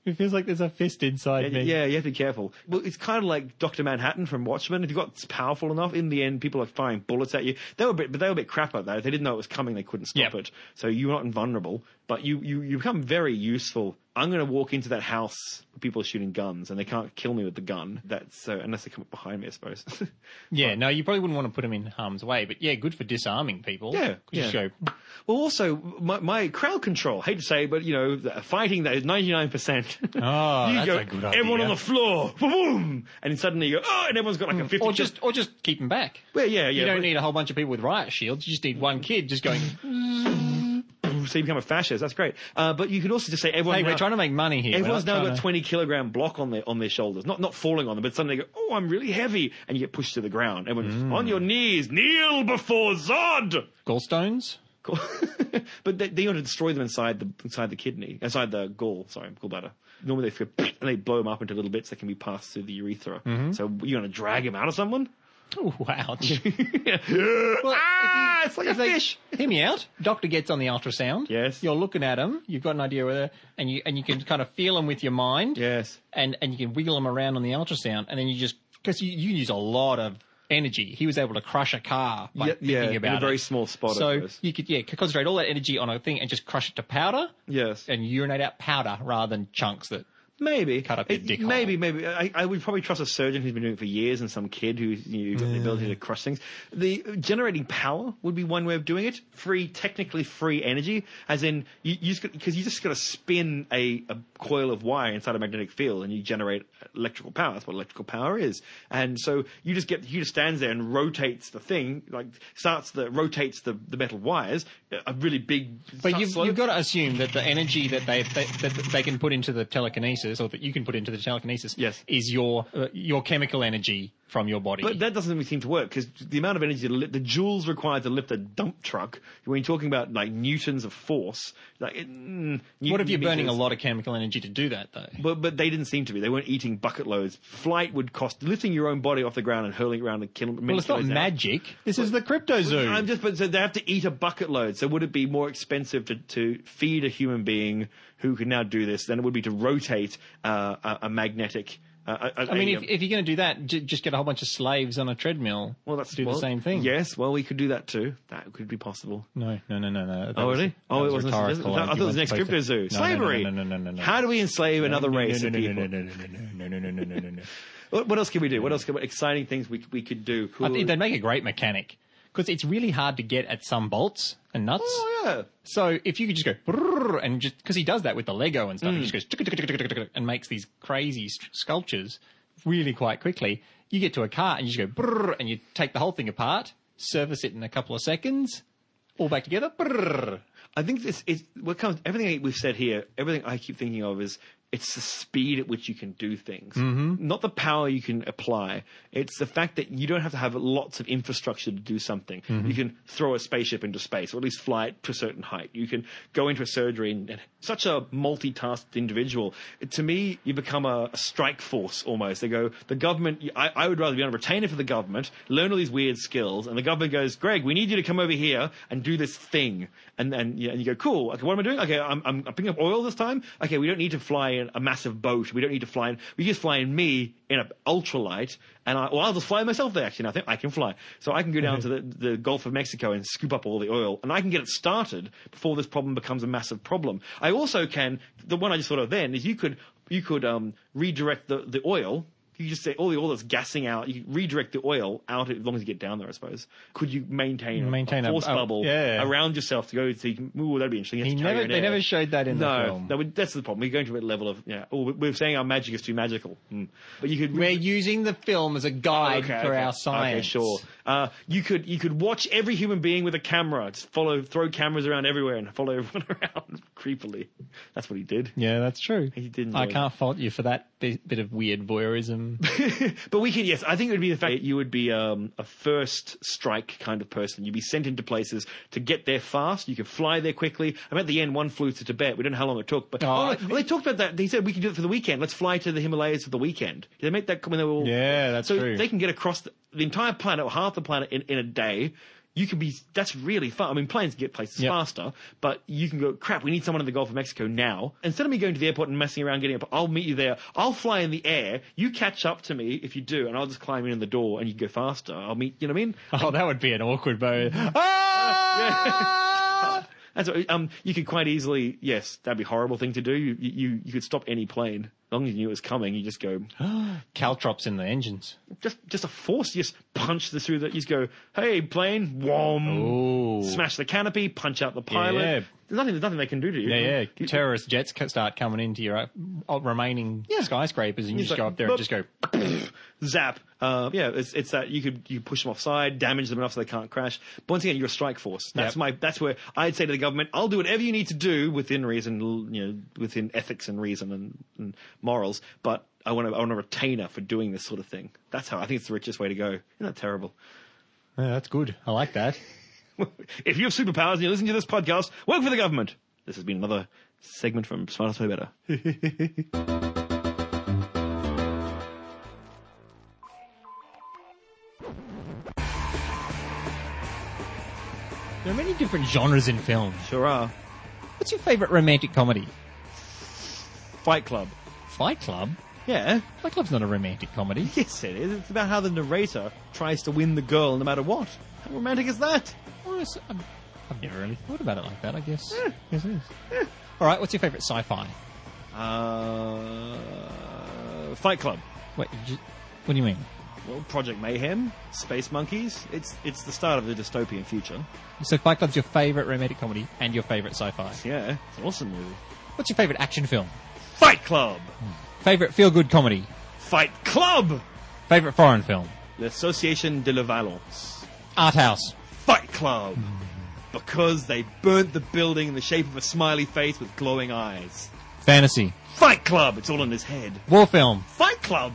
It feels like there's a fist inside me. Yeah, you have to be careful. Well, it's kind of like Dr. Manhattan from Watchmen. If you got powerful enough, in the end, people are firing bullets at you. They were a bit crap at that. If they didn't know it was coming, they couldn't stop it. So you're not invulnerable, but you become very useful. I'm going to walk into that house where people are shooting guns, and they can't kill me with the gun. That's so unless they come up behind me, I suppose. No, you probably wouldn't want to put them in harm's way, but yeah, good for disarming people. Yeah, yeah. Well, also my crowd control. Hate to say, but fighting that is 99%. Oh, that's a good idea. Everyone on the floor, boom, and then suddenly you go, and everyone's got like a 50. Or just keep them back. Well, yeah. You don't need a whole bunch of people with riot shields. You just need one kid just going. So you become a fascist. That's great. But you could also just say everyone. Hey, we're trying to make money here. Everyone's now got 20-kilogram block on their shoulders, not falling on them, but suddenly they go, "Oh, I'm really heavy," and you get pushed to the ground. Everyone on your knees, kneel before Zod. Gallstones. Cool. But they you want to destroy them inside the kidney, inside the gall. Sorry, gallbladder. Normally they and they blow them up into little bits that can be passed through the urethra. Mm-hmm. So you want to drag him out of someone. Oh, ouch. Well, it's like a fish. Hear me out. Doctor gets on the ultrasound. Yes. You're looking at them. You've got an idea where they're... And you can kind of feel them with your mind. Yes. And you can wiggle them around on the ultrasound. And then you just... Because you use a lot of energy. He was able to crush a car by thinking about it. In a very small spot. So you could, concentrate all that energy on a thing and just crush it to powder. Yes. And urinate out powder rather than chunks that... Maybe. Cut up your dick hole. Maybe. I would probably trust a surgeon who's been doing it for years and some kid who's got the ability to crush things. The generating power would be one way of doing it. Technically free energy, as in, because you just got to spin a coil of wire inside a magnetic field and you generate electrical power. That's what electrical power is. And so he just stands there and rotates the thing, rotates the metal wires, a really big... But you've got to assume that the energy that they can put into the telekinesis, or that you can put into the telekinesis, is your chemical energy from your body. But that doesn't really seem to work, because the amount of energy, the joules required to lift a dump truck, when you're talking about newtons of force... what if you're burning a lot of chemical energy to do that, though? But they didn't seem to be. They weren't eating bucket loads. Flight would cost... Lifting your own body off the ground and hurling it around and killing... Well, it's not magic. This is the crypto zoo. But so they have to eat a bucket load. So would it be more expensive to feed a human being who can now do this than it would be to rotate a magnetic... if you're going to do that, just get a whole bunch of slaves on a treadmill. Well, that's do the same thing. Yes, well, we could do that too. That could be possible. No. Oh, really? Oh, it wasn't. I thought it was the next crypto zoo. Slavery. No. How do we enslave another race of people? No. What else can we do? What exciting things we could do? I think they'd make a great mechanic, because it's really hard to get at some bolts and nuts. Oh, yeah. So if you could just go... and just because he does that with the Lego and stuff. He just goes... and makes these crazy sculptures really quite quickly. You get to a car and you just go... and you take the whole thing apart, service it in a couple of seconds, all back together. I think this is... everything we've said here, everything I keep thinking of is... It's the speed at which you can do things, not the power you can apply. It's the fact that you don't have to have lots of infrastructure to do something. You can throw a spaceship into space, or at least fly it to a certain height. You can go into a surgery, and such a multitasked individual. To me, you become a strike force almost. They go, the government, I would rather be on a retainer for the government, learn all these weird skills, and the government goes, Greg, we need you to come over here and do this thing. And you go, cool, okay, what am I doing? Okay, I'm picking up oil this time. Okay, we don't need to fly in a massive boat. We don't need to fly in. We just fly in me in an ultralight, and I'll just fly myself there, actually. I can fly. So I can go down to the Gulf of Mexico and scoop up all the oil, and I can get it started before this problem becomes a massive problem. I also can, the one I just thought of then, is you could redirect the oil. You just say all the oil that's gassing out, you redirect the oil out as long as you get down there, I suppose. Could you maintain a force bubble around yourself to go to, that'd be interesting. They never showed that in the film. No, that's the problem. We're going to a level of, we're saying our magic is too magical. Mm. But we're using the film as a guide for our science. Okay, sure. You could watch every human being with a camera. Just throw cameras around everywhere and follow everyone around creepily. That's what he did. Yeah, that's true. He didn't. I can't fault you for that bit of weird voyeurism. But we could, yes, I think it would be the fact that you would be a first strike kind of person. You'd be sent into places to get there fast. You could fly there quickly. I mean, at the end, one flew to Tibet. We don't know how long it took. But they talked about that. They said, we can do it for the weekend. Let's fly to the Himalayas for the weekend. They made that when they were all... Yeah, that's true. So they can get across the entire planet or half the planet in a day. You can be... That's really far. I mean, planes get places faster, but you can go, crap, we need someone in the Gulf of Mexico now. Instead of me going to the airport and messing around getting up, I'll meet you there. I'll fly in the air. You catch up to me if you do, and I'll just climb in the door and you go faster. I'll meet... You know what I mean? Oh, that would be an awkward moment. That's what, you could quite easily... Yes, that'd be a horrible thing to do. You could stop any plane. As long as you knew it was coming, you just go... Caltrops in the engines. Just a force. You just punch through that. You just go, hey, plane, whom. Smash the canopy, punch out the pilot. Yeah. There's nothing they can do to you. Yeah. Terrorist jets start coming into your remaining skyscrapers, and you just go up there and just go... Zap. It's that you push them offside, damage them enough so they can't crash. But once again, you're a strike force. That's where I'd say to the government, I'll do whatever you need to do within reason, within ethics and reason and morals, but I want a retainer for doing this sort of thing. That's how I think it's the richest way to go. Isn't that terrible? Yeah, that's good. I like that. If you have superpowers and you listen to this podcast, work for the government. This has been another segment from Smarter Way Better. There are many different genres in film. Sure are. What's your favourite romantic comedy? Fight Club. Fight Club? Yeah. Fight Club's not a romantic comedy. Yes, it is. It's about how the narrator tries to win the girl no matter what. How romantic is that? Honestly, I've never really thought about it like that, I guess. Yeah. Yes, it is. Yeah. All right, what's your favourite sci-fi? Fight Club. Wait, what do you mean? Well, Project Mayhem, Space Monkeys. It's the start of the dystopian future. So Fight Club's your favourite romantic comedy and your favourite sci-fi. Yeah, it's an awesome movie. What's your favourite action film? Fight Club! Favourite feel-good comedy? Fight Club! Favourite foreign film? L'Association de la Valence. Art House. Fight Club! Because they burnt the building in the shape of a smiley face with glowing eyes. Fantasy. Fight Club! It's all in his head. War film. Fight Club!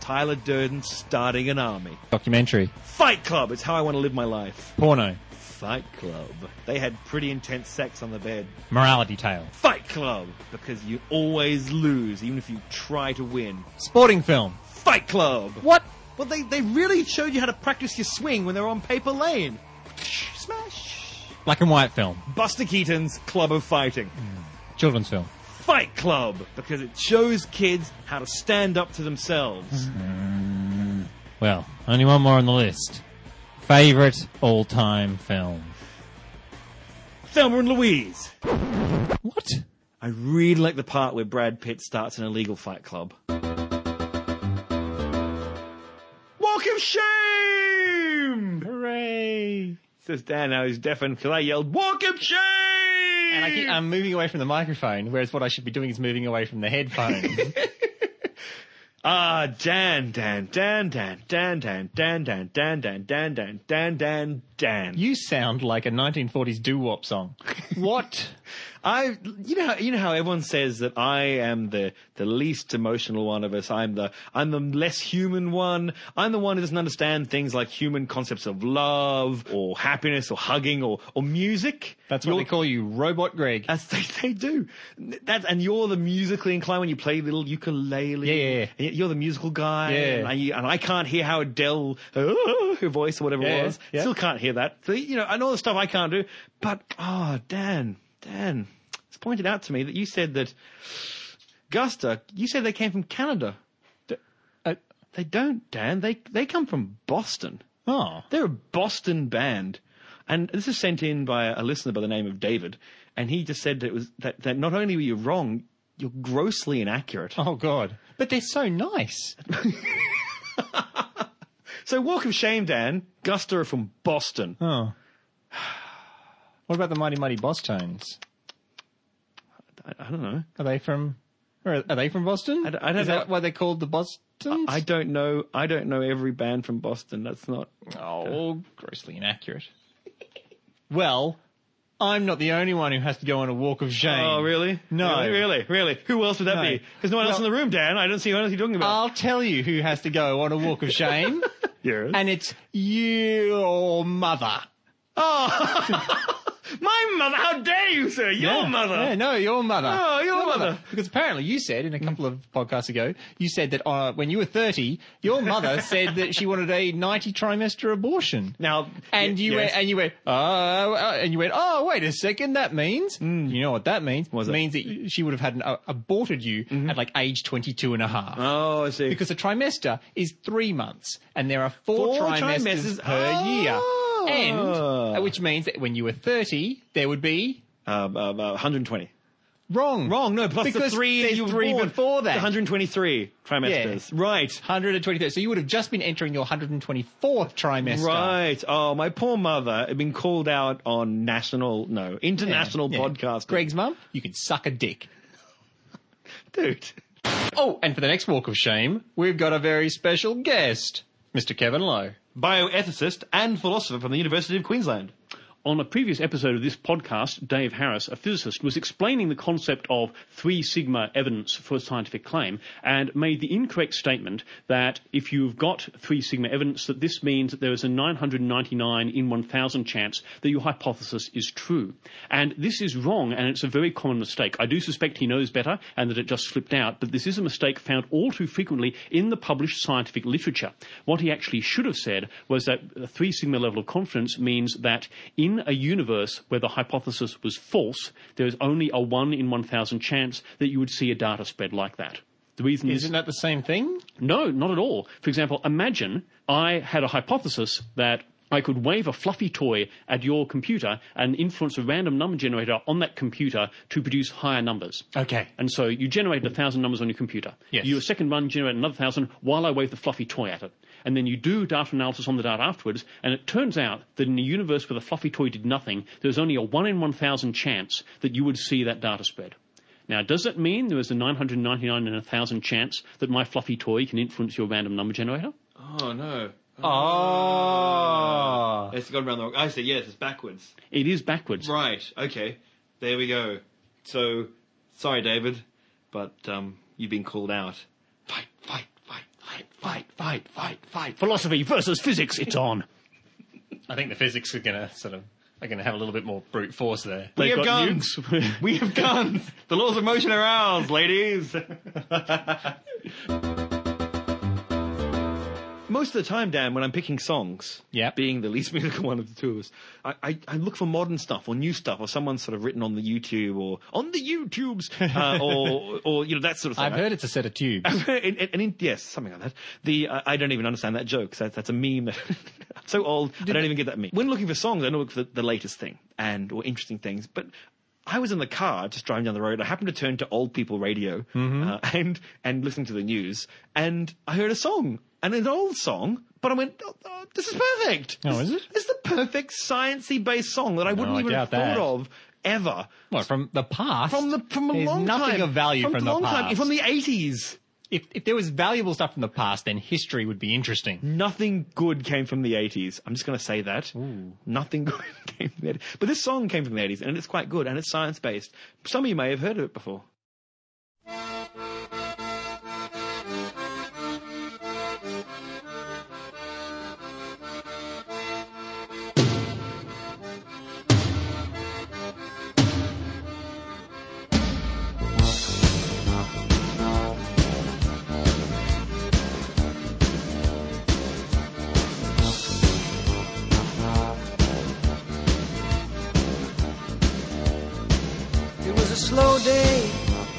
Tyler Durden starting an army. Documentary. Fight Club. It's how I want to live my life. Porno. Fight Club. They had pretty intense sex on the bed. Morality tale. Fight Club. Because you always lose, even if you try to win. Sporting film. Fight Club. What? Well, they really showed you how to practice your swing when they were on Paper Lane. Smash. Black and white film. Buster Keaton's Club of Fighting. Children's film. Fight Club, because it shows kids how to stand up to themselves. Well, only one more on the list. Favourite all-time film? Thelma and Louise. What? I really like the part where Brad Pitt starts an illegal fight club. Walk of shame! Hooray! Says Dan, now he's deafened because I yelled, walk of shame! And I'm moving away from the microphone, whereas what I should be doing is moving away from the headphone. Dan. You sound like a 1940s doo-wop song. What? You know how everyone says that I am the least emotional one of us. I'm the less human one. I'm the one who doesn't understand things like human concepts of love or happiness or hugging or music. That's what they call you, Robot Greg. As they do. And you're the musically inclined when you play little ukulele. Yeah. You're the musical guy. Yeah. And I can't hear how Adele, her voice or whatever it was. Yeah. Still can't hear that. So, and all the stuff I can't do. But, Dan, it's pointed out to me that you said that Guster, you said they came from Canada. They don't, Dan. They come from Boston. Oh. They're a Boston band. And this is sent in by a listener by the name of David, and he just said that it was that not only were you wrong, you're grossly inaccurate. Oh, God. But they're so nice. So walk of shame, Dan. Guster are from Boston. Oh. What about the Mighty Mighty Bostones? I don't know. Are they from... Are they from Boston? I don't know. Is that why they're called the Bostons? I don't know. I don't know every band from Boston. That's not... Oh, grossly inaccurate. Well, I'm not the only one who has to go on a walk of shame. Oh, really? No. Really? Who else would that be? There's no one else in the room, Dan. I don't see who else you're talking about. I'll tell you who has to go on a walk of shame. Yes. And it's your mother. Oh, my mother? How dare you, sir? Your mother? Yeah, no, your mother. Oh, your mother. Because apparently you said, in a couple of podcasts ago, you said that when you were 30, your mother said that she wanted a 90-trimester abortion. Now, and you went, oh, wait a second, that means, you know what that means? It means that she would have had aborted you at like age 22 and a half. Oh, I see. Because a trimester is 3 months, and there are four trimesters per year. And, which means that when you were 30, there would be... 120. Wrong, no, plus because the three you were born before that. 123 trimesters. Yeah. Right. 123. So you would have just been entering your 124th trimester. Right. Oh, my poor mother had been called out on international podcast. Greg's mum, you can suck a dick. Dude. Oh, and for the next walk of shame, we've got a very special guest, Mr. Kevin Lowe. Bioethicist and philosopher from the University of Queensland. On a previous episode of this podcast, Dave Harris, a physicist, was explaining the concept of 3 sigma evidence for a scientific claim and made the incorrect statement that if you've got 3 sigma evidence, that this means that there is a 999 in 1,000 chance that your hypothesis is true. And this is wrong, and it's a very common mistake. I do suspect he knows better and that it just slipped out, but this is a mistake found all too frequently in the published scientific literature. What he actually should have said was that a 3 sigma level of confidence means that in a universe where the hypothesis was false, there is only a 1 in 1,000 chance that you would see a data spread like that. The reason Isn't that the same thing? No, not at all. For example, imagine I had a hypothesis that I could wave a fluffy toy at your computer and influence a random number generator on that computer to produce higher numbers. Okay. And so you generated 1,000 numbers on your computer. Yes. You, a second run, generate another 1,000 while I wave the fluffy toy at it. And then you do data analysis on the data afterwards, and it turns out that in a universe where the fluffy toy did nothing, there's only a 1 in 1,000 chance that you would see that data spread. Now, does that mean there is a 999 in 1,000 chance that my fluffy toy can influence your random number generator? Oh, no. Oh. It's gone around the wrong. I said, yes, it's backwards. It is backwards. Right, okay. There we go. So, sorry, David, but you've been called out. Fight. Philosophy versus physics, it's on. I think the physics are going to have a little bit more brute force there. We have guns. We have guns. The laws of motion are ours, ladies. Most of the time, Dan, when I'm picking songs, being the least musical one of the two of us, I look for modern stuff or new stuff or someone sort of written on the YouTube or on the YouTubes or you know, that sort of thing. I've heard it's a set of tubes. Yes, something like that. I don't even understand that joke. That's a meme. So old, I don't even get that meme. When looking for songs, I look for the latest thing or interesting things. But I was in the car just driving down the road. I happened to turn to old people radio and listen to the news, and I heard a song. And an old song, but I went, oh, this is perfect. Oh, is it? It's the perfect sciencey-based song that I wouldn't even have thought of ever. Well, from the past? From a long time. There's nothing of value from the past. From the 80s. If there was valuable stuff from the past, then history would be interesting. Nothing good came from the 80s. I'm just going to say that. Ooh. Nothing good came from the 80s. But this song came from the 80s, and it's quite good, and it's science-based. Some of you may have heard of it before.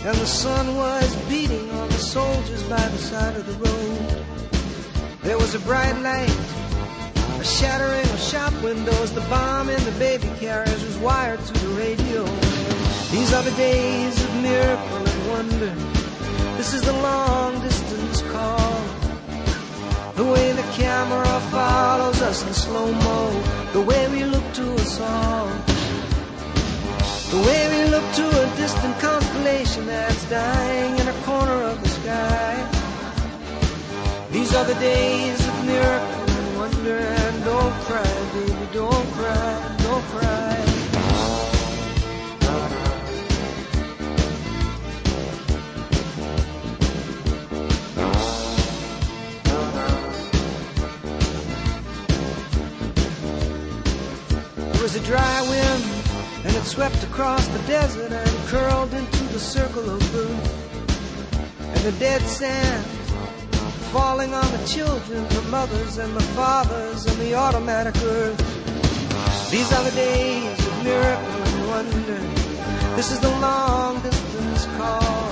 And the sun was beating on the soldiers by the side of the road. There was a bright light, a shattering of shop windows. The bomb in the baby carriage was wired to the radio. These are the days of miracle and wonder. This is the long distance call. The way the camera follows us in slow-mo, the way we look to us all, the way we look to a distant constellation that's dying in a corner of the sky. These are the days of miracle and wonder, and don't cry, baby, don't cry, don't cry. There was a dry wind, and it swept across the desert and curled into the circle of blue. And the dead sand falling on the children, the mothers and the fathers and the automatic earth. These are the days of miracle and wonder. This is the long distance call.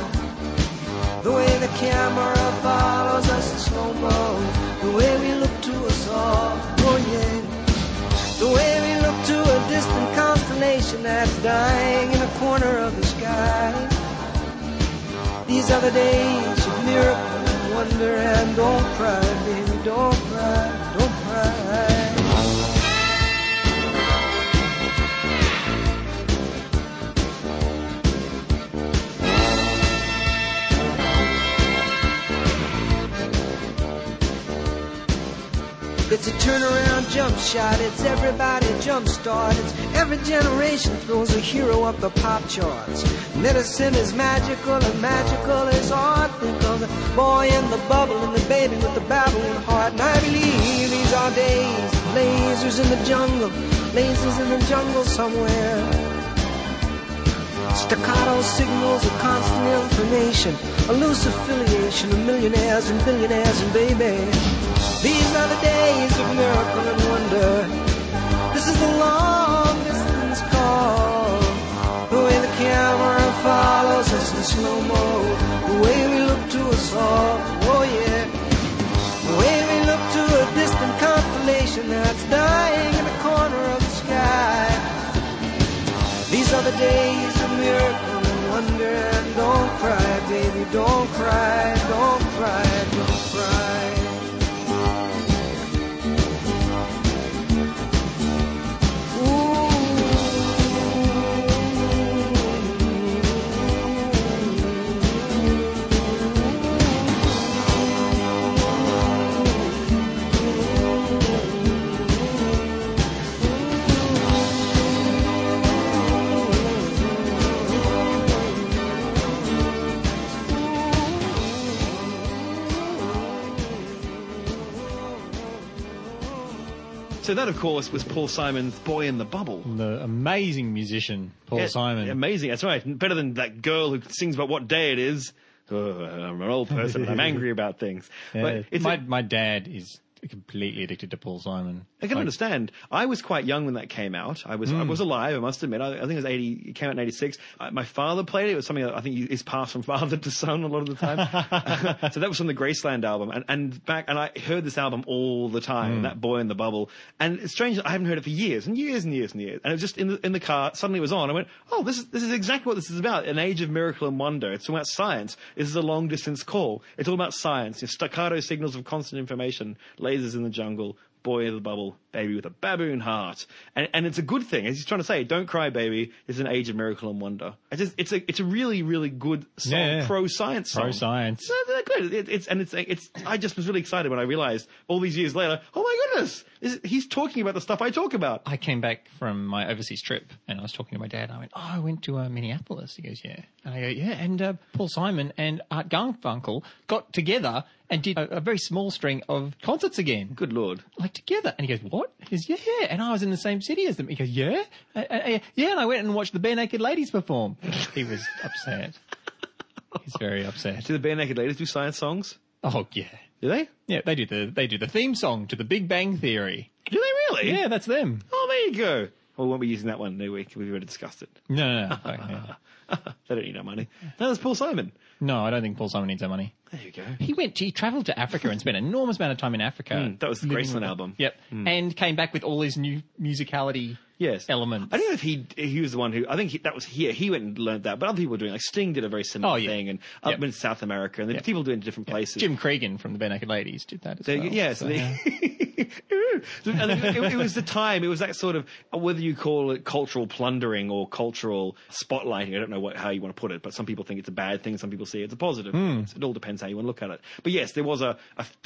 The way the camera follows us in slow-mo, the way we look to us all, oh yeah. The way we look to a distant constellation that's dying in a corner of the sky. These are the days of miracle and wonder, and don't cry, baby, don't cry, don't cry. It's a turnaround jump shot, it's everybody jump start, it's every generation throws a hero up the pop charts. Medicine is magical and magical is art. Think of the boy in the bubble and the baby with the babbling heart. And I believe these are days, lasers in the jungle, lasers in the jungle somewhere. Staccato signals of constant information, a loose affiliation of millionaires and billionaires and baby. These are the days of miracle and wonder. This is the long distance call. The way the camera follows us in slow-mo, the way we look to us all, oh yeah. The way we look to a distant constellation that's dying in a corner of the sky. These are the days of miracle and wonder, and don't cry, baby, don't cry, don't cry, don't cry. So that, of course, was Paul Simon's Boy in the Bubble. The amazing musician, Paul Simon. Amazing, that's right. Better than that girl who sings about what day it is. Oh, I'm an old person and I'm angry about things. Yeah. But it's my dad is completely addicted to Paul Simon. I can understand. I was quite young when that came out. I was alive, I must admit. I think it was it came out in 86. My father played it. It was something that I think is passed from father to son a lot of the time. So that was from the Graceland album. And I heard this album all the time, that Boy in the Bubble. And it's strange that I haven't heard it for years and years and years and years. And it was just in the car, suddenly it was on. I went, oh, this is exactly what this is about. An age of miracle and wonder. It's all about science. This is a long distance call. It's all about science. It's staccato signals of constant information. Lasers in the jungle. Boy in the bubble, baby with a baboon heart. And it's a good thing. As he's trying to say, don't cry, baby. It's an age of miracle and wonder. It's a really, really good song. Yeah. Pro-science song. Pro-science. Good. I just was really excited when I realized all these years later, oh my goodness, he's talking about the stuff I talk about. I came back from my overseas trip and I was talking to my dad. I went, oh, I went to Minneapolis. He goes, yeah. And I go, yeah. And Paul Simon and Art Garfunkel got together and did a very small string of concerts again. Good Lord. Like together. And he goes, what? He goes, yeah. And I was in the same city as them. He goes, yeah? Yeah, and I went and watched the Bare Naked Ladies perform. He was upset. He's very upset. Do the Bare Naked Ladies do science songs? Oh, yeah. Do they? Yeah, they do the theme song to The Big Bang Theory. Do they really? Yeah, that's them. Oh, there you go. Or weren't we using that one? No, we've already discussed it. No. They don't need our money. No, that's Paul Simon. No, I don't think Paul Simon needs our money. There you go. He travelled to Africa and spent an enormous amount of time in Africa. That was the Graceland album. Yep. And came back with all his new musicality elements. I don't know if he was the one who... I think that was here. He went and learned that. But other people were doing... Like Sting did a very similar thing. And up in South America. And the people doing it in different places. Jim Cregan from the Bare Naked Ladies did that as well. Yeah, so it was the time. It was that sort of, whether you call it cultural plundering or cultural spotlighting, I don't know how you want to put it, but some people think it's a bad thing, some people see it's a positive thing. So it all depends how you want to look at it. But yes, there was a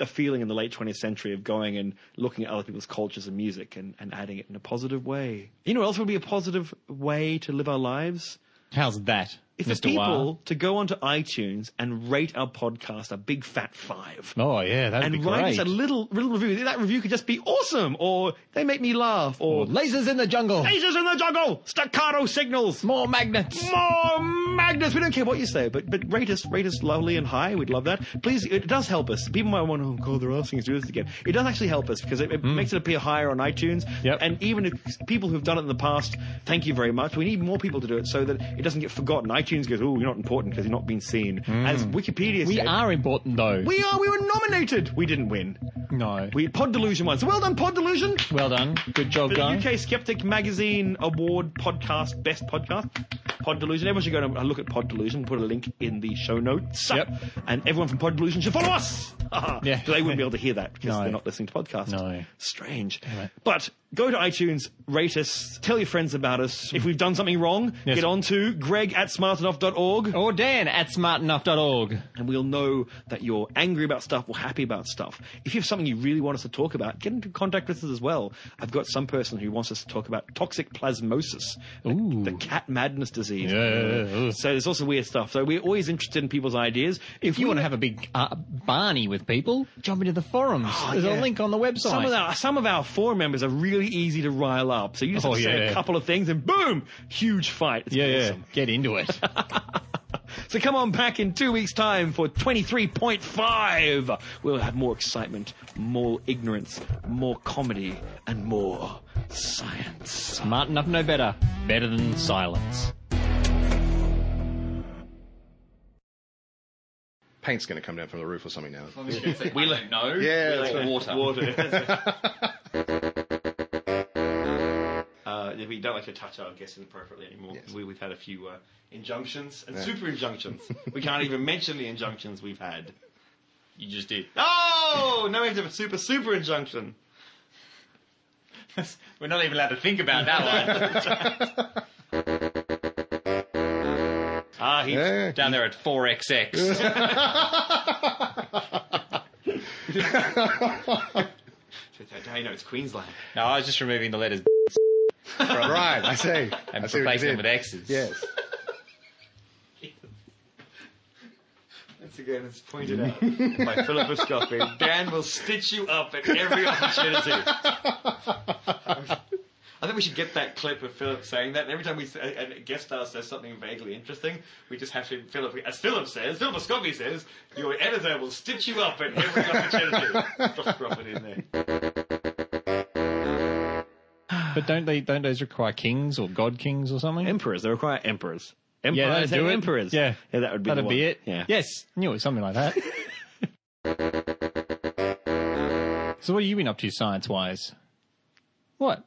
feeling in the late 20th century of going and looking at other people's cultures and music and adding it in a positive way. You know what else would be a positive way to live our lives? How's that? If the people to go onto iTunes and rate our podcast a big fat 5. Oh, yeah, that'd be great. And write us a little review. That review could just be awesome, or they make me laugh, or lasers in the jungle. Lasers in the jungle! Staccato signals! More magnets! More magnets! We don't care what you say, but rate us lowly and high. We'd love that. Please, it does help us. People might want to, they're asking us to do this again. It does actually help us, because it makes it appear higher on iTunes. Yep. And even if people who've done it in the past, thank you very much. We need more people to do it so that it doesn't get forgotten. iTunes goes, oh, you're not important because you're not being seen. As Wikipedia said... We are important, though. We are. We were nominated. We didn't win. No. Pod Delusion won. So well done, Pod Delusion. Well done. Good job, guys. The UK Skeptic Magazine Award podcast, best podcast, Pod Delusion. Everyone should go and look at Pod Delusion. Put a link in the show notes. Yep. And everyone from Pod Delusion should follow us. Yeah. They wouldn't be able to hear that because they're not listening to podcasts. No. Strange. Right. But... Go to iTunes, rate us, tell your friends about us. If we've done something wrong, get on to greg@smartenough.org. Or Dan @smartenough.org. And we'll know that you're angry about stuff or happy about stuff. If you have something you really want us to talk about, get into contact with us as well. I've got some person who wants us to talk about toxic plasmosis, the cat madness disease. Yeah. So there's also weird stuff. So we're always interested in people's ideas. If you want to have a big Barney with people, jump into the forums. There's a link on the website. Some of our forum members are really easy to rile up. So you just have to say a couple of things and boom, huge fight. It's awesome. Get into it. So come on back in 2 weeks' time for 23.5. We'll have more excitement, more ignorance, more comedy, and more science. Smart enough, no better. Better than silence. Paint's going to come down from the roof or something now. I'm just going to say, we let know. Yeah, that's right. Water. If we don't like to touch our guests inappropriately anymore. Yes. We've had a few injunctions and super injunctions. We can't even mention the injunctions we've had. You just did. Oh, now we have to have a super injunction. We're not even allowed to think about that one. He's down there at 4XX. You know, it's Queensland. No, I was just removing the letters. Right, I see. And replacing them with X's. Yes. Once again, it's pointed out by Philip Coffey. Dan will stitch you up at every opportunity. I think we should get that clip of Philip saying that. And every time a guest star says something vaguely interesting, we just have to... Philip Coffey says, your editor will stitch you up at every opportunity. Just drop it in there. But don't those require kings or god kings or something? Emperors. They require emperors. Emperors and emperors. Yeah. Yeah, that would be That'd be it. Yeah. Yes. I knew it was something like that. So what have you been up to science-wise? What?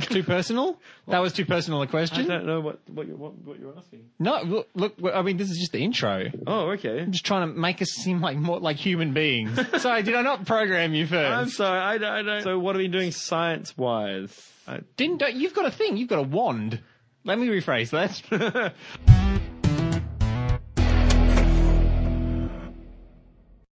Too personal? What? That was too personal a question? I don't know what you're asking. No, look, I mean, this is just the intro. Oh, okay. I'm just trying to make us seem like more like human beings. Sorry, did I not program you first? I'm sorry, I don't... So what have you been doing science-wise? You've got a thing. You've got a wand. Let me rephrase that.